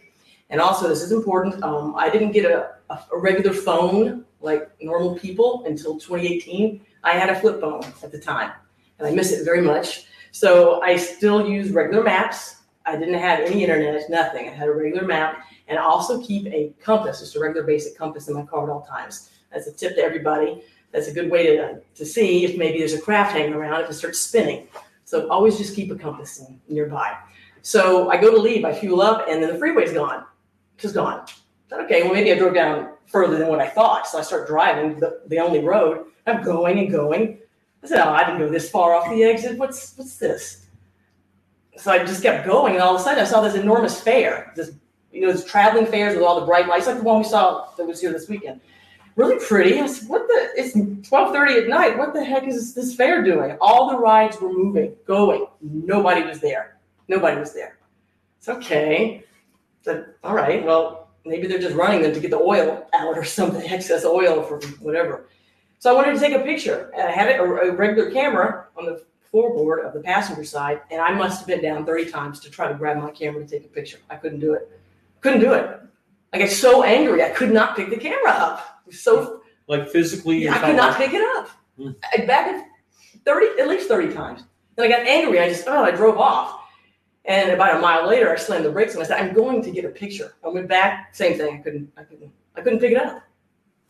And also, this is important, I didn't get a regular phone like normal people until 2018. I had a flip phone at the time, and I miss it very much. So I still use regular maps. I didn't have any internet, nothing. I had a regular map, and I also keep a compass, just a regular basic compass in my car at all times. That's a tip to everybody. That's a good way to see if maybe there's a craft hanging around, if it starts spinning. So always just keep a compass nearby. So I go to leave, I fuel up, and then the freeway's gone. Just gone. I thought, okay, well, maybe I drove down further than what I thought. So I start driving the only road. I'm going and going. I said, oh, I didn't go this far off the exit. What's this? So I just kept going, and all of a sudden I saw this enormous fair. This traveling fairs with all the bright lights, like the one we saw that was here this weekend. Really pretty. I said, it's 12:30 at night. What the heck is this fair doing? All the rides were moving, going. Nobody was there. It's okay. Said, all right, well, maybe they're just running them to get the oil out or something, excess oil for whatever. So I wanted to take a picture. I had a regular camera on the foreboard of the passenger side, and I must have been down 30 times to try to grab my camera to take a picture. I couldn't do it. I got so angry, I could not pick the camera up. So, like physically? Yeah, I could not pick it up. Hmm. I backed it at least 30 times. Then I got angry. I just, I drove off. And about a mile later, I slammed the brakes and I said, I'm going to get a picture. I went back, same thing. I couldn't pick it up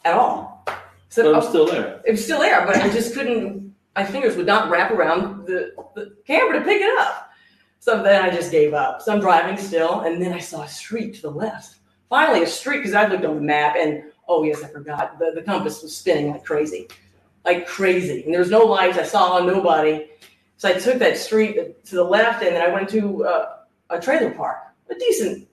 at all. So it was still there. It was still there, but I just couldn't, my fingers would not wrap around the camera to pick it up. So then I just gave up. So I'm driving still, and then I saw a street to the left. Finally, a street, because I looked on the map, and oh, yes, I forgot. The compass was spinning like crazy. And there was no lights. I saw nobody. So I took that street to the left, and then I went to a trailer park, a decent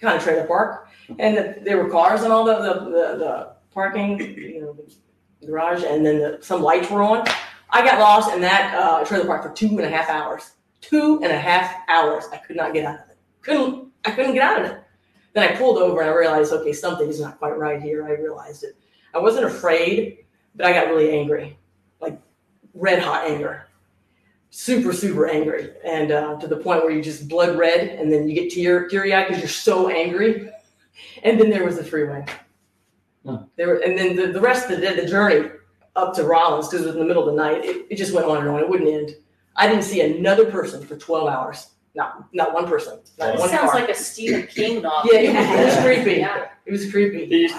kind of trailer park. And there were cars and all the parking, the garage, and then some lights were on. I got lost in that trailer park for 2.5 hours. 2.5 hours. I could not get out of it. I couldn't get out of it. Then I pulled over, and I realized, okay, something's not quite right here. I realized it. I wasn't afraid, but I got really angry, like red-hot anger. Super, super angry, and to the point where you just blood red, and then you get teary-eyed because you're so angry. And then there was the freeway. Huh. And then the rest of the journey up to Rollins, because it was in the middle of the night, it just went on and on. It wouldn't end. I didn't see another person for 12 hours. Not one person. It sounds like a Stephen King novel. Yeah, it was creepy. Yeah. It was creepy. Did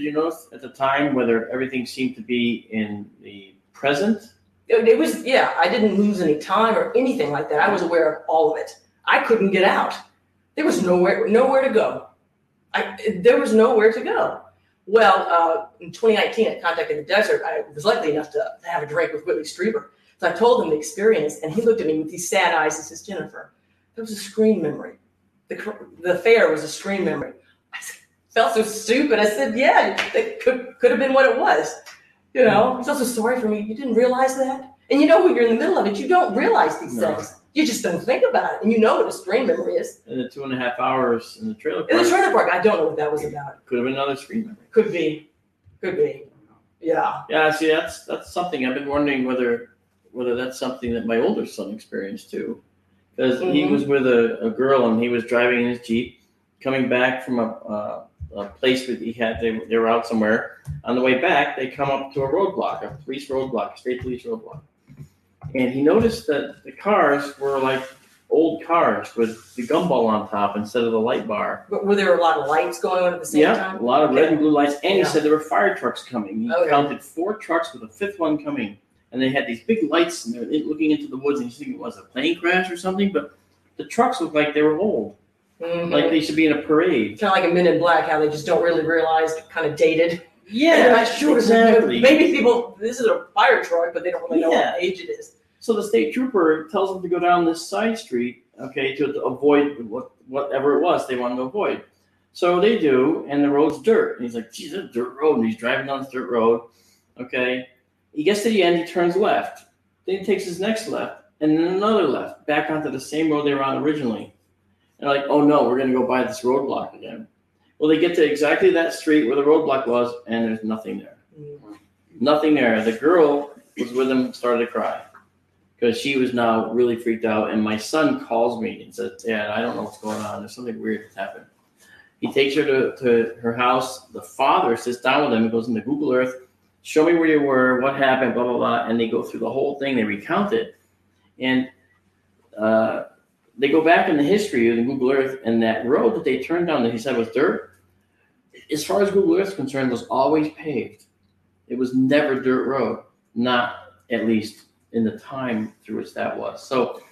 you notice at the time whether everything seemed to be in the present? It was, yeah. I didn't lose any time or anything like that. I was aware of all of it. I couldn't get out. There was nowhere to go. There was nowhere to go. Well, in 2019, at Contact in the Desert, I was lucky enough to have a drink with Whitley Strieber. So I told him the experience, and he looked at me with these sad eyes and says, "Jennifer, that was a screen memory. The affair was a screen memory." I felt so stupid. I said, "Yeah, that could have been what it was." You know, he's also sorry for me. You didn't realize that, and you know when you're in the middle of it, you don't realize these things. You just don't think about it, and you know what a screen memory is. And the 2.5 hours in the trailer park. I don't know what that was about. Could have been another screen memory. Could be. Yeah. Yeah. See, that's something I've been wondering whether that's something that my older son experienced too, because he was with a girl and he was driving in his Jeep, coming back from a place that he had. They were out somewhere. On the way back, they come up to a roadblock, a state police roadblock. And he noticed that the cars were like old cars with the gumball on top instead of the light bar. But were there a lot of lights going on at the same time? Yeah, a lot of red and blue lights. And he said there were fire trucks coming. He counted 4 trucks with a 5th one coming. And they had these big lights, and they're looking into the woods, and he's thinking, was it a plane crash or something? But the trucks looked like they were old. Mm-hmm. Like they should be in a parade. Kind of like a Men in Black, how they just don't really realize, kind of dated. Yeah, not sure exactly. Maybe people, this is a fire truck, but they don't really know what age it is. So the state trooper tells them to go down this side street, to avoid whatever it was they wanted to avoid. So they do, and the road's dirt. And he's like, geez, that's a dirt road. And he's driving down this dirt road. Okay. He gets to the end, he turns left. Then he takes his next left, and then another left, back onto the same road they were on originally. And they're like, oh no, we're going to go by this roadblock again. Well, they get to exactly that street where the roadblock was, and there's nothing there. Mm-hmm. Nothing there. The girl was with him and started to cry because she was now really freaked out. And my son calls me and says, Dad, I don't know what's going on. There's something weird that's happened. He takes her to her house. The father sits down with him and goes into Google Earth. Show me where you were, what happened, blah, blah, blah. And they go through the whole thing. They recount it. And they go back in the history of the Google Earth, and that road that they turned down that he said was dirt, as far as Google Earth is concerned, was always paved. It was never dirt road, not at least in the time through which that was. So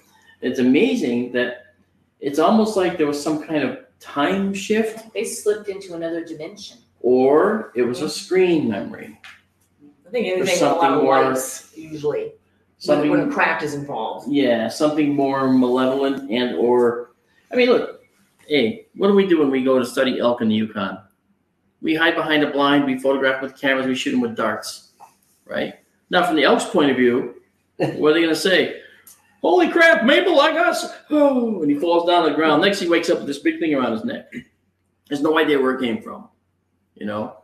it's amazing that it's almost like there was some kind of time shift. They slipped into another dimension. Or it was a screen memory. I think anything with a lot of lights, usually, when craft is involved. Yeah, something more malevolent what do we do when we go to study elk in the Yukon? We hide behind a blind, we photograph with cameras, we shoot them with darts, right? Now, from the elk's point of view, what are they going to say? Holy crap, Mabel, I got us. Oh, and he falls down on the ground. Next, he wakes up with this big thing around his neck. There's no idea where it came from, you know?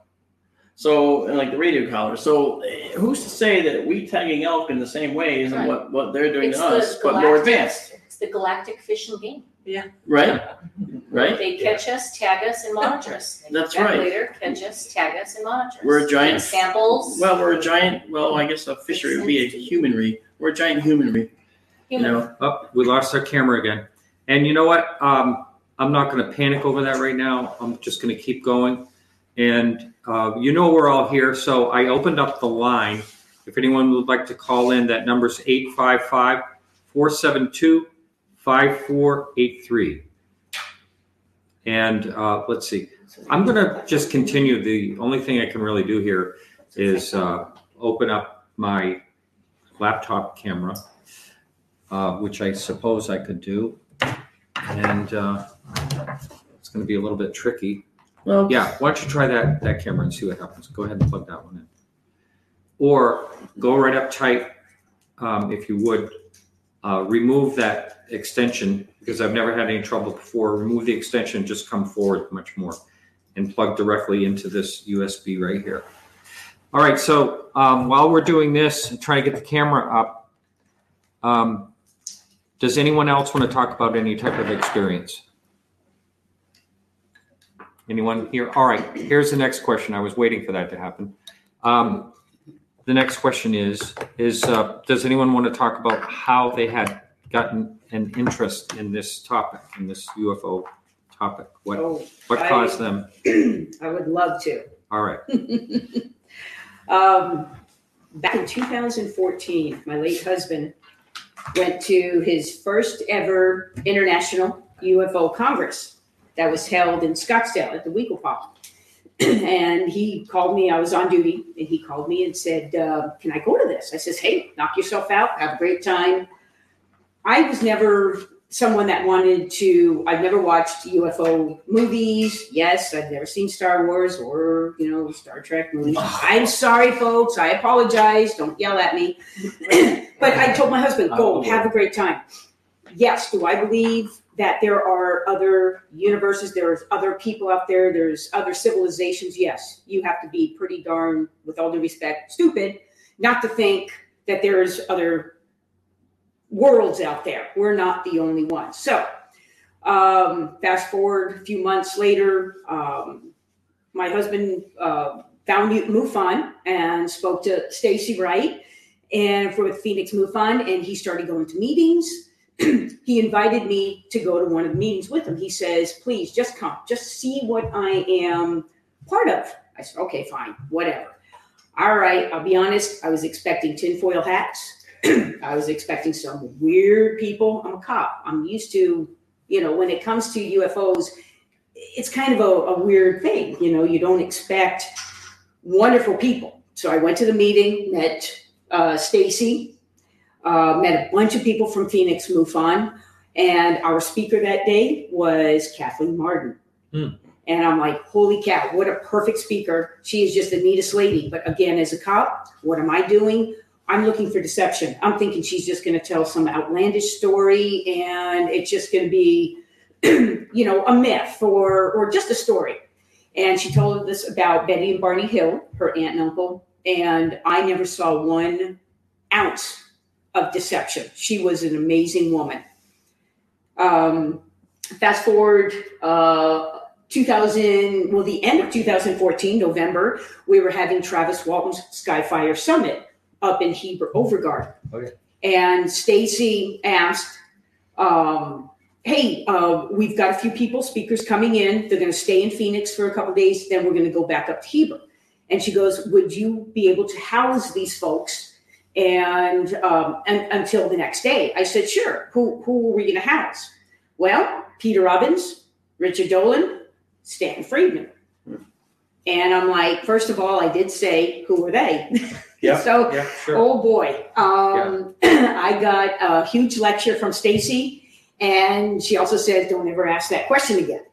So, and like the radio collar. So, who's to say that we tagging elk in the same way isn't what they're doing to us, but more advanced? It's the galactic fishing game. Yeah. Right? Right? They catch us, tag us, and monitor us. That's right. Later, catch us, tag us, and monitor us. We're a giant. Samples. Well, I guess a fishery would be a humanry. We're a giant humanry. We lost our camera again. And you know what? I'm not going to panic over that right now. I'm just going to keep going. And we're all here, so I opened up the line. If anyone would like to call in, that number's 855-472-5483. And let's see. I'm going to just continue. The only thing I can really do here is open up my laptop camera, which I suppose I could do. And it's going to be a little bit tricky. Well, yeah, why don't you try that camera and see what happens. Go ahead and plug that one in. Or go right up tight, if you would, remove that extension, because I've never had any trouble before. Remove the extension, just come forward much more, and plug directly into this USB right here. All right, so while we're doing this and trying to get the camera up, does anyone else want to talk about any type of experience? Anyone here? All right, here's the next question. I was waiting for that to happen. The next question is does anyone want to talk about how they had gotten an interest in this topic, in this UFO topic? What caused them? I would love to. All right. Back in 2014, my late husband went to his first ever International UFO Congress that was held in Scottsdale at the Weequapaw. And he called me. I was on duty, and he called me and said, can I go to this? I says, hey, knock yourself out. Have a great time. I was never someone that wanted to – I've never watched UFO movies. Yes, I've never seen Star Wars or, you know, Star Trek movies. I'm sorry, folks. I apologize. Don't yell at me. But I told my husband, go, have a great time. Yes, do I believe that there are other universes, there's other people out there, there's other civilizations? Yes, you have to be pretty darn, with all due respect, stupid not to think that there's other worlds out there. We're not the only one. So fast forward a few months later, my husband found MUFON and spoke to Stacy Wright and for Phoenix MUFON, and he started going to meetings. He invited me to go to one of the meetings with him. He says, please, just come. Just see what I am part of. I said, okay, fine, whatever. All right, I'll be honest. I was expecting tinfoil hats. I was expecting some weird people. I'm a cop. I'm used to, you know, when it comes to UFOs, it's kind of a weird thing. You know, you don't expect wonderful people. So I went to the meeting, met Stacy. Met a bunch of people from Phoenix MUFON, and our speaker that day was Kathleen Martin. And I'm like, holy cow, what a perfect speaker. She is just the neatest lady. But again, as a cop, what am I doing? I'm looking for deception. I'm thinking she's just going to tell some outlandish story, and it's just going to be, you know, a myth or just a story. And she told us about Betty and Barney Hill, her aunt and uncle, and I never saw 1 ounce of deception. She was an amazing woman. Fast forward the end of 2014, November, we were having Travis Walton's Skyfire Summit up in Heber Overgaard. Okay. And Stacy asked, hey, we've got a few people, speakers coming in. They're going to stay in Phoenix for a couple of days. Then we're going to go back up to Heber. And she goes, would you be able to house these folks and until the next day? I said, sure. Who are we going to house? Well, Peter Robbins, Richard Dolan, Stanton Friedman. And I'm like, first of all, I did say, who are they? Yeah. So, yeah, sure. Oh boy. I got a huge lecture from Stacy, and she also said, don't ever ask that question again.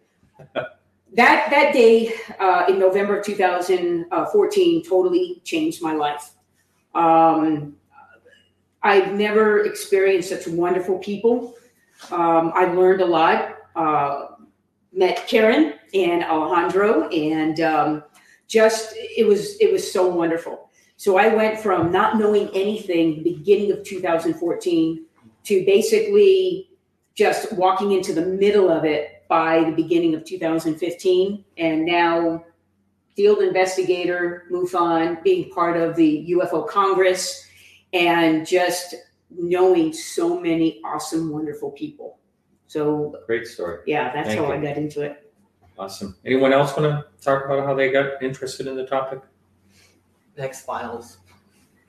that day in November of 2014 totally changed my life. I've never experienced such wonderful people. I learned a lot, met Karen and Alejandro, and it was so wonderful. So I went from not knowing anything beginning of 2014 to basically just walking into the middle of it by the beginning of 2015, and now field investigator, MUFON, being part of the UFO Congress, and just knowing so many awesome, wonderful people. So great story. Yeah, that's how I got into it. Awesome. Anyone else want to talk about how they got interested in the topic? X-Files.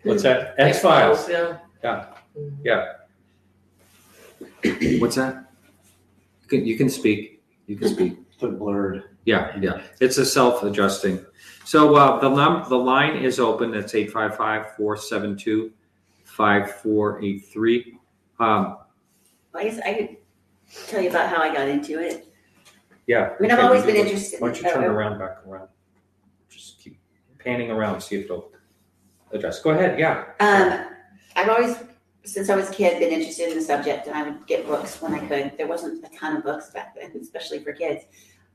What's that? X-Files. Yeah. What's that? You can speak. You can speak. The blurred. Yeah. It's a self-adjusting. So the line is open. That's 855-472-5483. I guess I could tell you about how I got into it. Yeah. I mean, I've always been interested. Why don't you turn around, back around? Just keep panning around, see if it'll adjust. Go ahead, yeah. I've always, since I was a kid, been interested in the subject, and I would get books when I could. There wasn't a ton of books back then, especially for kids.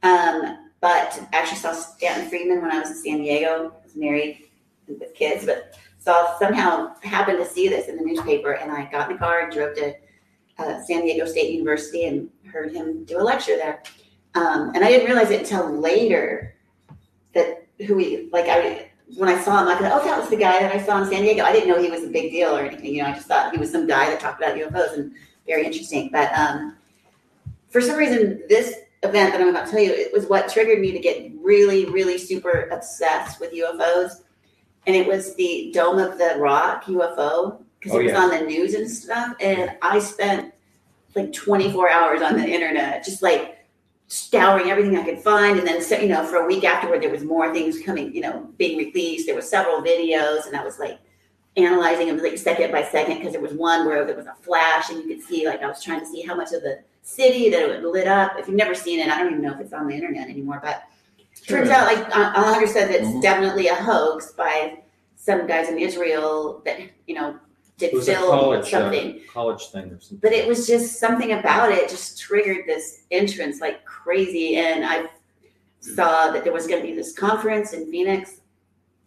But actually saw Stanton Friedman when I was in San Diego. I was married with kids, but somehow happened to see this in the newspaper, and I got in the car and drove to San Diego State University and heard him do a lecture there. And I didn't realize it until later that when I saw him, I thought, oh, that was the guy that I saw in San Diego. I didn't know he was a big deal or anything. You know, I just thought he was some guy that talked about UFOs, and very interesting. But for some reason, this event that I'm about to tell you, it was what triggered me to get really, really super obsessed with UFOs. And it was the Dome of the Rock UFO, because it was on the news and stuff. And I spent like 24 hours on the internet, just like scouring everything I could find. And then, you know, for a week afterward, there was more things coming, you know, being released. There were several videos, and I was like analyzing them like second by second, because there was one where there was a flash and you could see, like, I was trying to see how much of the city that it lit up. If you've never seen it, I don't even know if it's on the internet anymore, but turns out, like Alejandro said, that it's definitely a hoax by some guys in Israel that, you know, did film college, something. College thing or something. But it was just something about it just triggered this entrance like crazy. And I saw that there was going to be this conference in Phoenix,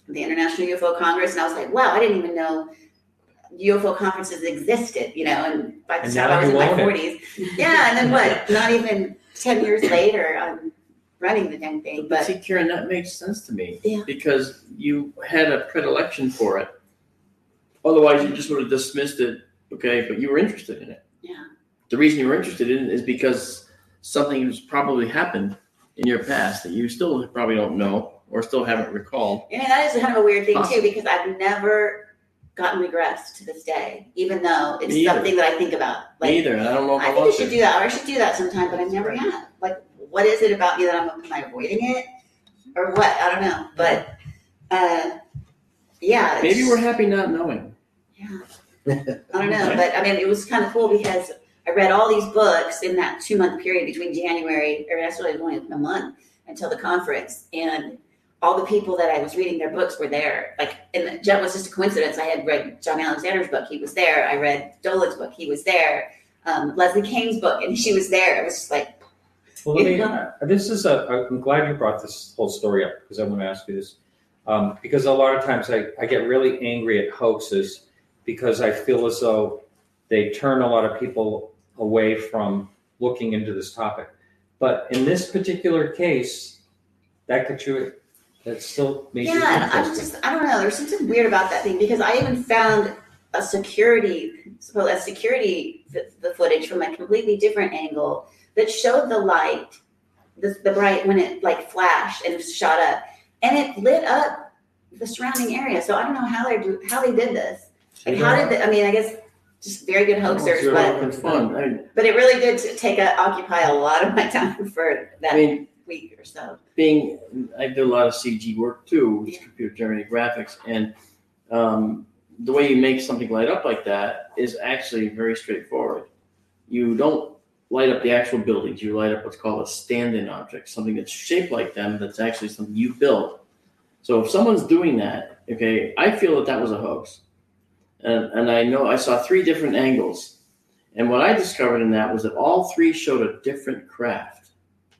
the International UFO Congress. And I was like, wow, I didn't even know UFO conferences existed, you know, and by the time I was in my 40s. Yeah, and then what? Not even 10 years later, I'm running the dang thing. But see, Karen, that makes sense to me because you had a predilection for it. Otherwise, you just would have dismissed it, okay, but you were interested in it. Yeah. The reason you were interested in it is because something has probably happened in your past that you still probably don't know or still haven't recalled. And that is kind of a weird thing, too, because I've never gotten regressed to this day, even though it's something that I think about. Like, me either. I don't know if I think I should do that, or I should do that sometime, but I never have. Like, what is it about me that am I avoiding it? Or what? I don't know. But, yeah. Maybe we're happy not knowing. Yeah. I don't know. But, I mean, it was kind of cool because I read all these books in that 2-month period between January, or actually it was only a month, until the conference. And all the people that I was reading their books were there. Like, and that was just a coincidence. I had read John Alexander's book. He was there. I read Dolan's book. He was there. Leslie Kane's book. And she was there. It was just like, well, I'm glad you brought this whole story up because I want to ask you this. Because a lot of times I get really angry at hoaxes because I feel as though they turn a lot of people away from looking into this topic. But in this particular case, that could that still makes you interesting. I don't know. There's something weird about that thing because I even found the footage from a completely different angle that showed the light, the bright, when it like flashed and shot up, and it lit up the surrounding area. So I don't know how they did this. Like, how did I guess just very good hoaxers, but it really did occupy a lot of my time for that. Week or so. I did a lot of CG work too, with computer generated graphics, and the way you make something light up like that is actually very straightforward. You don't light up the actual buildings, you light up what's called a stand-in object, something that's shaped like them, that's actually something you built. So if someone's doing that, okay, I feel that was a hoax. And I know I saw 3 different angles. And what I discovered in that was that all 3 showed a different craft.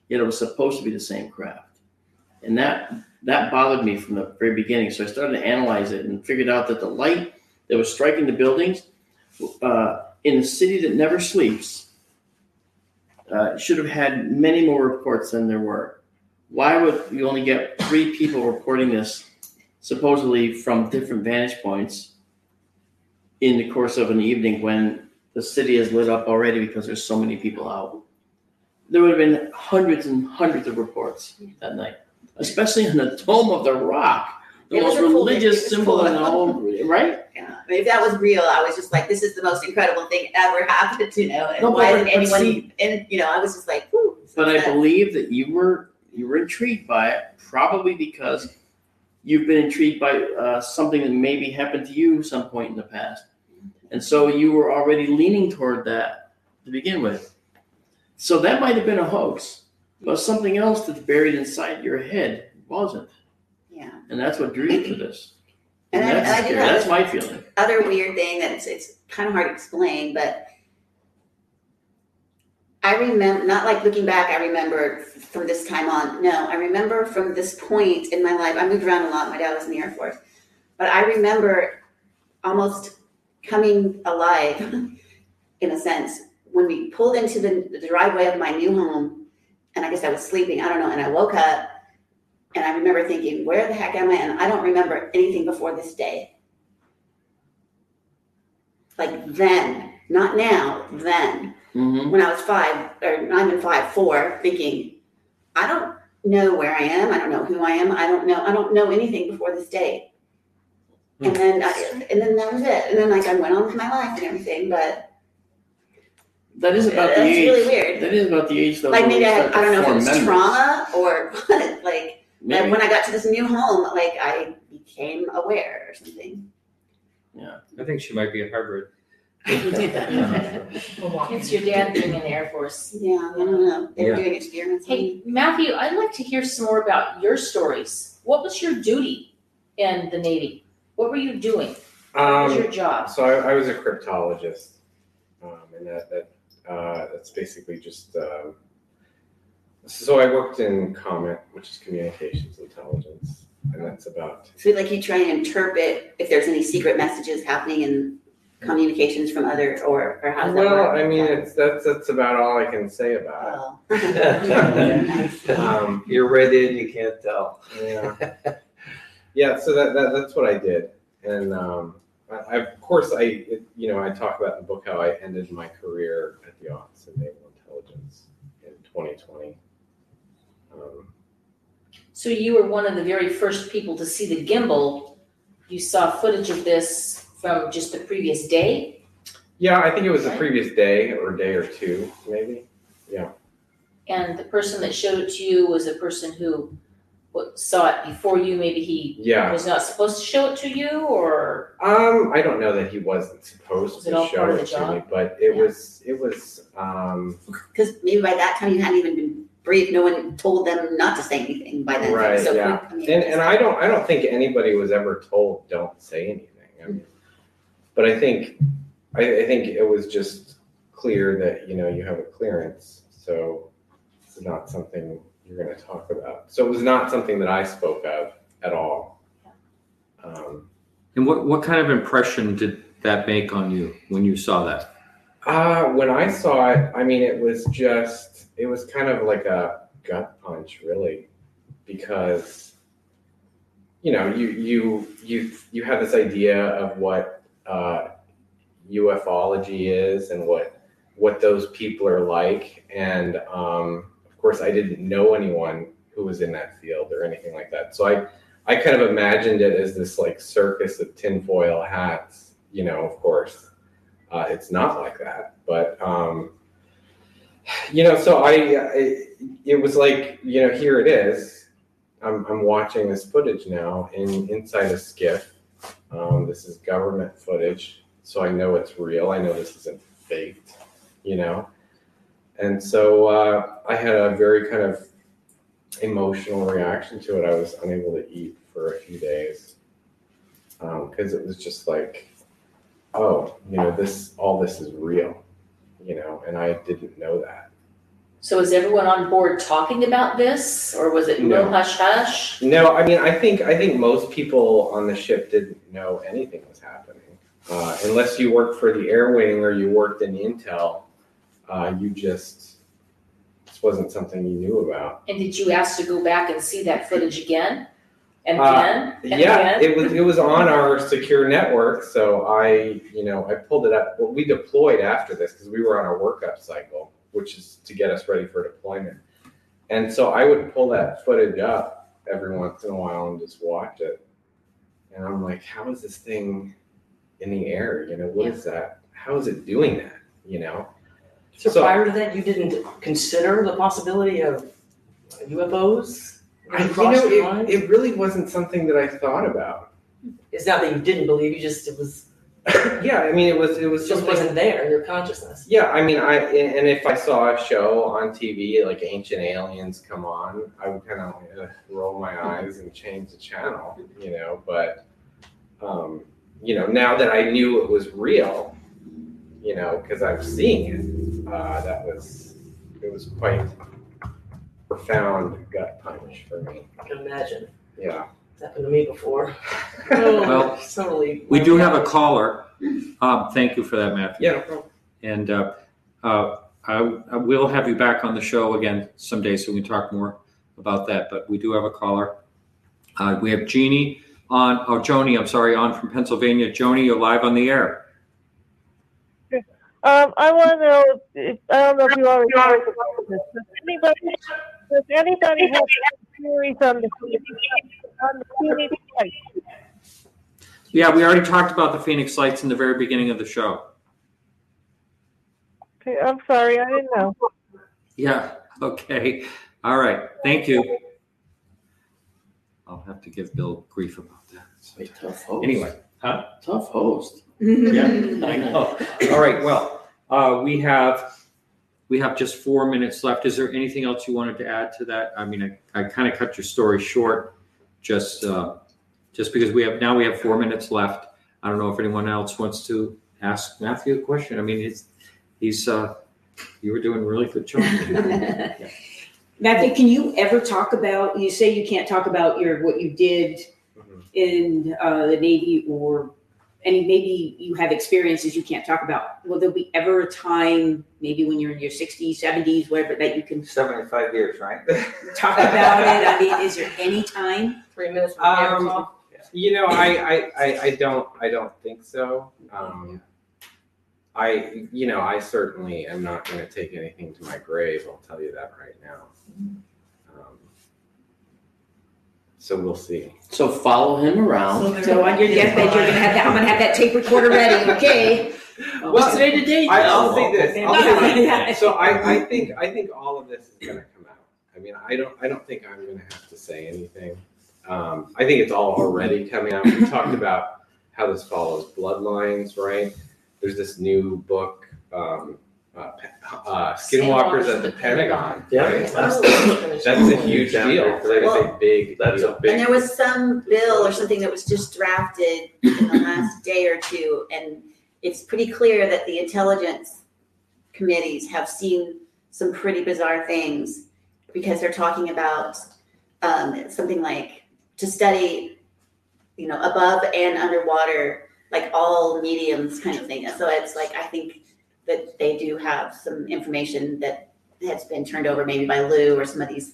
Yet it was supposed to be the same craft. And that bothered me from the very beginning. So I started to analyze it and figured out that the light that was striking the buildings in a city that never sleeps should have had many more reports than there were. Why would you only get 3 people reporting this supposedly from different vantage points in the course of an evening when the city is lit up already because there's so many people out? There would have been hundreds and hundreds of reports that night, especially in the Dome of the Rock, the most religious symbol in the whole, right? Yeah. If that was real, I was just like, this is the most incredible thing ever happened, you know, and why didn't anyone, you know, I was just like, whoo. But I believe that you were intrigued by it, probably because you've been intrigued by something that maybe happened to you some point in the past. And so you were already leaning toward that to begin with. So that might have been a hoax, but something else that's buried inside your head wasn't. Yeah. And that's what drew you to this. That's my feeling. Other weird thing that it's kind of hard to explain, but I remember, not like looking back, I remember from this time on. No, I remember from this point in my life. I moved around a lot. My dad was in the Air Force. But I remember almost coming alive, in a sense, when we pulled into the driveway of my new home, and I guess I was sleeping, I don't know, and I woke up, and I remember thinking, where the heck am I? And I don't remember anything before this day. Like then, Not now, then. Mm-hmm. When I was 5 or 9 and 5'4", thinking, I don't know where I am. I don't know who I am. I don't know anything before this day. Mm-hmm. And then that was it. And then I went on with my life and everything, but that is about the age. That's really weird. That is about the age though. Maybe I don't know if it was trauma or what. Like when I got to this new home, I became aware or something. Yeah. I think she might be a hybrid. It's your dad being in the Air Force. Yeah, I don't know. They were doing experiments. Hey, Matthew, I'd like to hear some more about your stories. What was your duty in the Navy? What were you doing? What was your job? So I was a cryptologist, and that's basically just. So I worked in COMET, which is Communications Intelligence, and that's about. So you try and interpret if there's any secret messages happening in. Communications from others, or how does that work? Well, that's about all I can say about it. You're right in, you can't tell. Yeah. So that's what I did, and I talk about in the book how I ended my career at the Office of Naval Intelligence in 2020. So you were one of the very first people to see the gimbal. You saw footage of this. From just the previous day? Yeah, I think it was the previous day or two, maybe. Yeah. And the person that showed it to you was a person who saw it before you. Maybe he was not supposed to show it to you, or I don't know that he wasn't supposed to show it to me, but it was because maybe by that time you hadn't even been briefed. No one told them not to say anything by then. Right. So I don't think anybody was ever told don't say anything. But I think it was just clear that, you have a clearance, so it's not something you're going to talk about. So it was not something that I spoke of at all. And what kind of impression did that make on you when you saw that? When I saw it, it was kind of like a gut punch, really, because... You have this idea of what ufology is and what those people are like, and of course I didn't know anyone who was in that field or anything like that. So I kind of imagined it as this circus of tinfoil hats. Of course, it's not like that, but So it was here it is. I'm watching this footage now inside a skiff. This is government footage, so I know it's real. I know this isn't faked, And so I had a very kind of emotional reaction to it. I was unable to eat for a few days because it was just this is real, and I didn't know that. So is everyone on board talking about this, or was it no hush hush? No, I think most people on the ship didn't know anything was happening, unless you worked for the air wing or you worked in intel. This wasn't something you knew about. And did you ask to go back and see that footage again? It was on our secure network, so I pulled it up. Well, we deployed after this because we were on our workup cycle, which is to get us ready for deployment. And so I would pull that footage up every once in a while and just watch it. And I'm like, how is this thing in the air? What is that? How is it doing that? So prior to that, you didn't consider the possibility of UFOs? It really wasn't something that I thought about. It's not that you didn't believe, it was... Yeah, it just wasn't there in your consciousness. Yeah, and if I saw a show on TV like Ancient Aliens come on, I would kind of roll my eyes and change the channel, But now that I knew it was real, because I'm seeing it, it was quite a profound gut punch for me. I can imagine. Yeah. Happened to me before. Well, totally. We do have a caller. Thank you for that, Matthew. Yeah, no problem. And I will have you back on the show again someday so we can talk more about that. But we do have a caller. We have Jeannie Joni from Pennsylvania. Joni, you're live on the air. I want to know. I don't know if you already know this. Does anybody have theories on the Phoenix Lights? Yeah, we already talked about the Phoenix Lights in the very beginning of the show. Okay, I'm sorry, I didn't know. Yeah. Okay. All right. Thank you. I'll have to give Bill grief about that. Wait, tough host. Anyway, huh? Tough host. Yeah, I know. All right. Well, we have just 4 minutes left. Is there anything else you wanted to add to that? I mean, I kind of cut your story short, just because we have 4 minutes left. I don't know if anyone else wants to ask Matthew a question. I mean, you were doing a really good job. Yeah. Matthew, can you ever talk about? You say you can't talk about what you did in the Navy or. And maybe you have experiences you can't talk about. Will there be ever a time, maybe when you're in your 60s, 70s, whatever, that you can... 75 years, right? Talk about it. I mean, is there any time? 3 minutes. You know, I don't think so. I certainly am not going to take anything to my grave. I'll tell you that right now. So we'll see. So follow him around. So on your deathbed, you're gonna have that. I'm gonna have that tape recorder ready. Okay. What's today? Today. I'll say this. So I think all of this is gonna come out. I mean, I don't think I'm gonna have to say anything. I think it's all already coming out. We talked about how this follows bloodlines, right? There's this new book. Skinwalkers at the Pentagon. Yeah, right? That's a huge deal. That's a big deal. And there was some bill or something that was just drafted in the last day or two, and it's pretty clear that the intelligence committees have seen some pretty bizarre things because they're talking about something like to study, above and underwater, like all mediums kind of thing. So it's like I think. That they do have some information that has been turned over maybe by Lou or some of these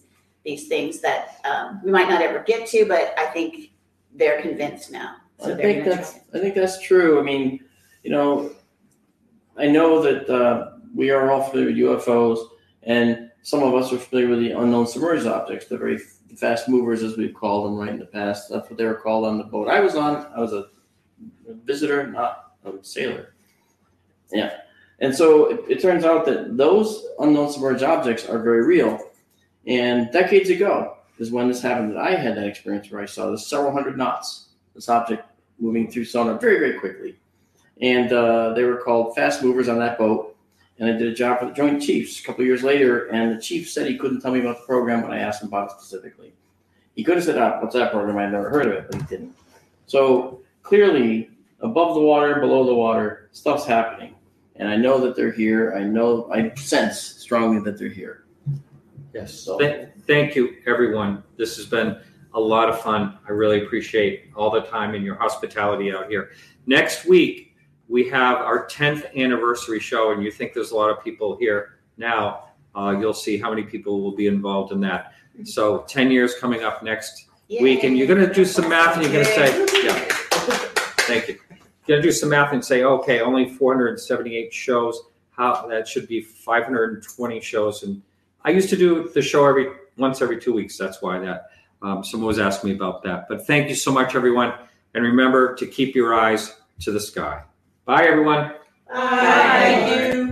things that we might not ever get to, but I think they're convinced now. So I think that's true. I mean, I know that we are all familiar with UFOs, and some of us are familiar with the unknown submerged objects, the very fast movers, as we've called them right in the past. That's what they were called on the boat I was on. I was a visitor, not a sailor. Yeah. And so it turns out that those unknown submerged objects are very real. And decades ago is when this happened that I had that experience where I saw this several hundred knots, this object moving through sonar very, very quickly. And they were called fast movers on that boat. And I did a job for the Joint Chiefs a couple of years later. And the chief said he couldn't tell me about the program when I asked him about it specifically. He could have said, what's that program? I've never heard of it, but he didn't. So clearly, above the water, below the water, stuff's happening. And I know that they're here. I sense strongly that they're here. Yes. So. Thank you, everyone. This has been a lot of fun. I really appreciate all the time and your hospitality out here. Next week, we have our 10th anniversary show, and you think there's a lot of people here now. You'll see how many people will be involved in that. So 10 years coming up next week. And you're going to do some math, and you're going to say, yeah, thank you. Going to do some math and say, okay, only 478 shows. How that should be 520 shows. And I used to do the show once every 2 weeks. That's why that someone was asking me about that. But thank you so much, everyone. And remember to keep your eyes to the sky. Bye, everyone. Bye. Thank you.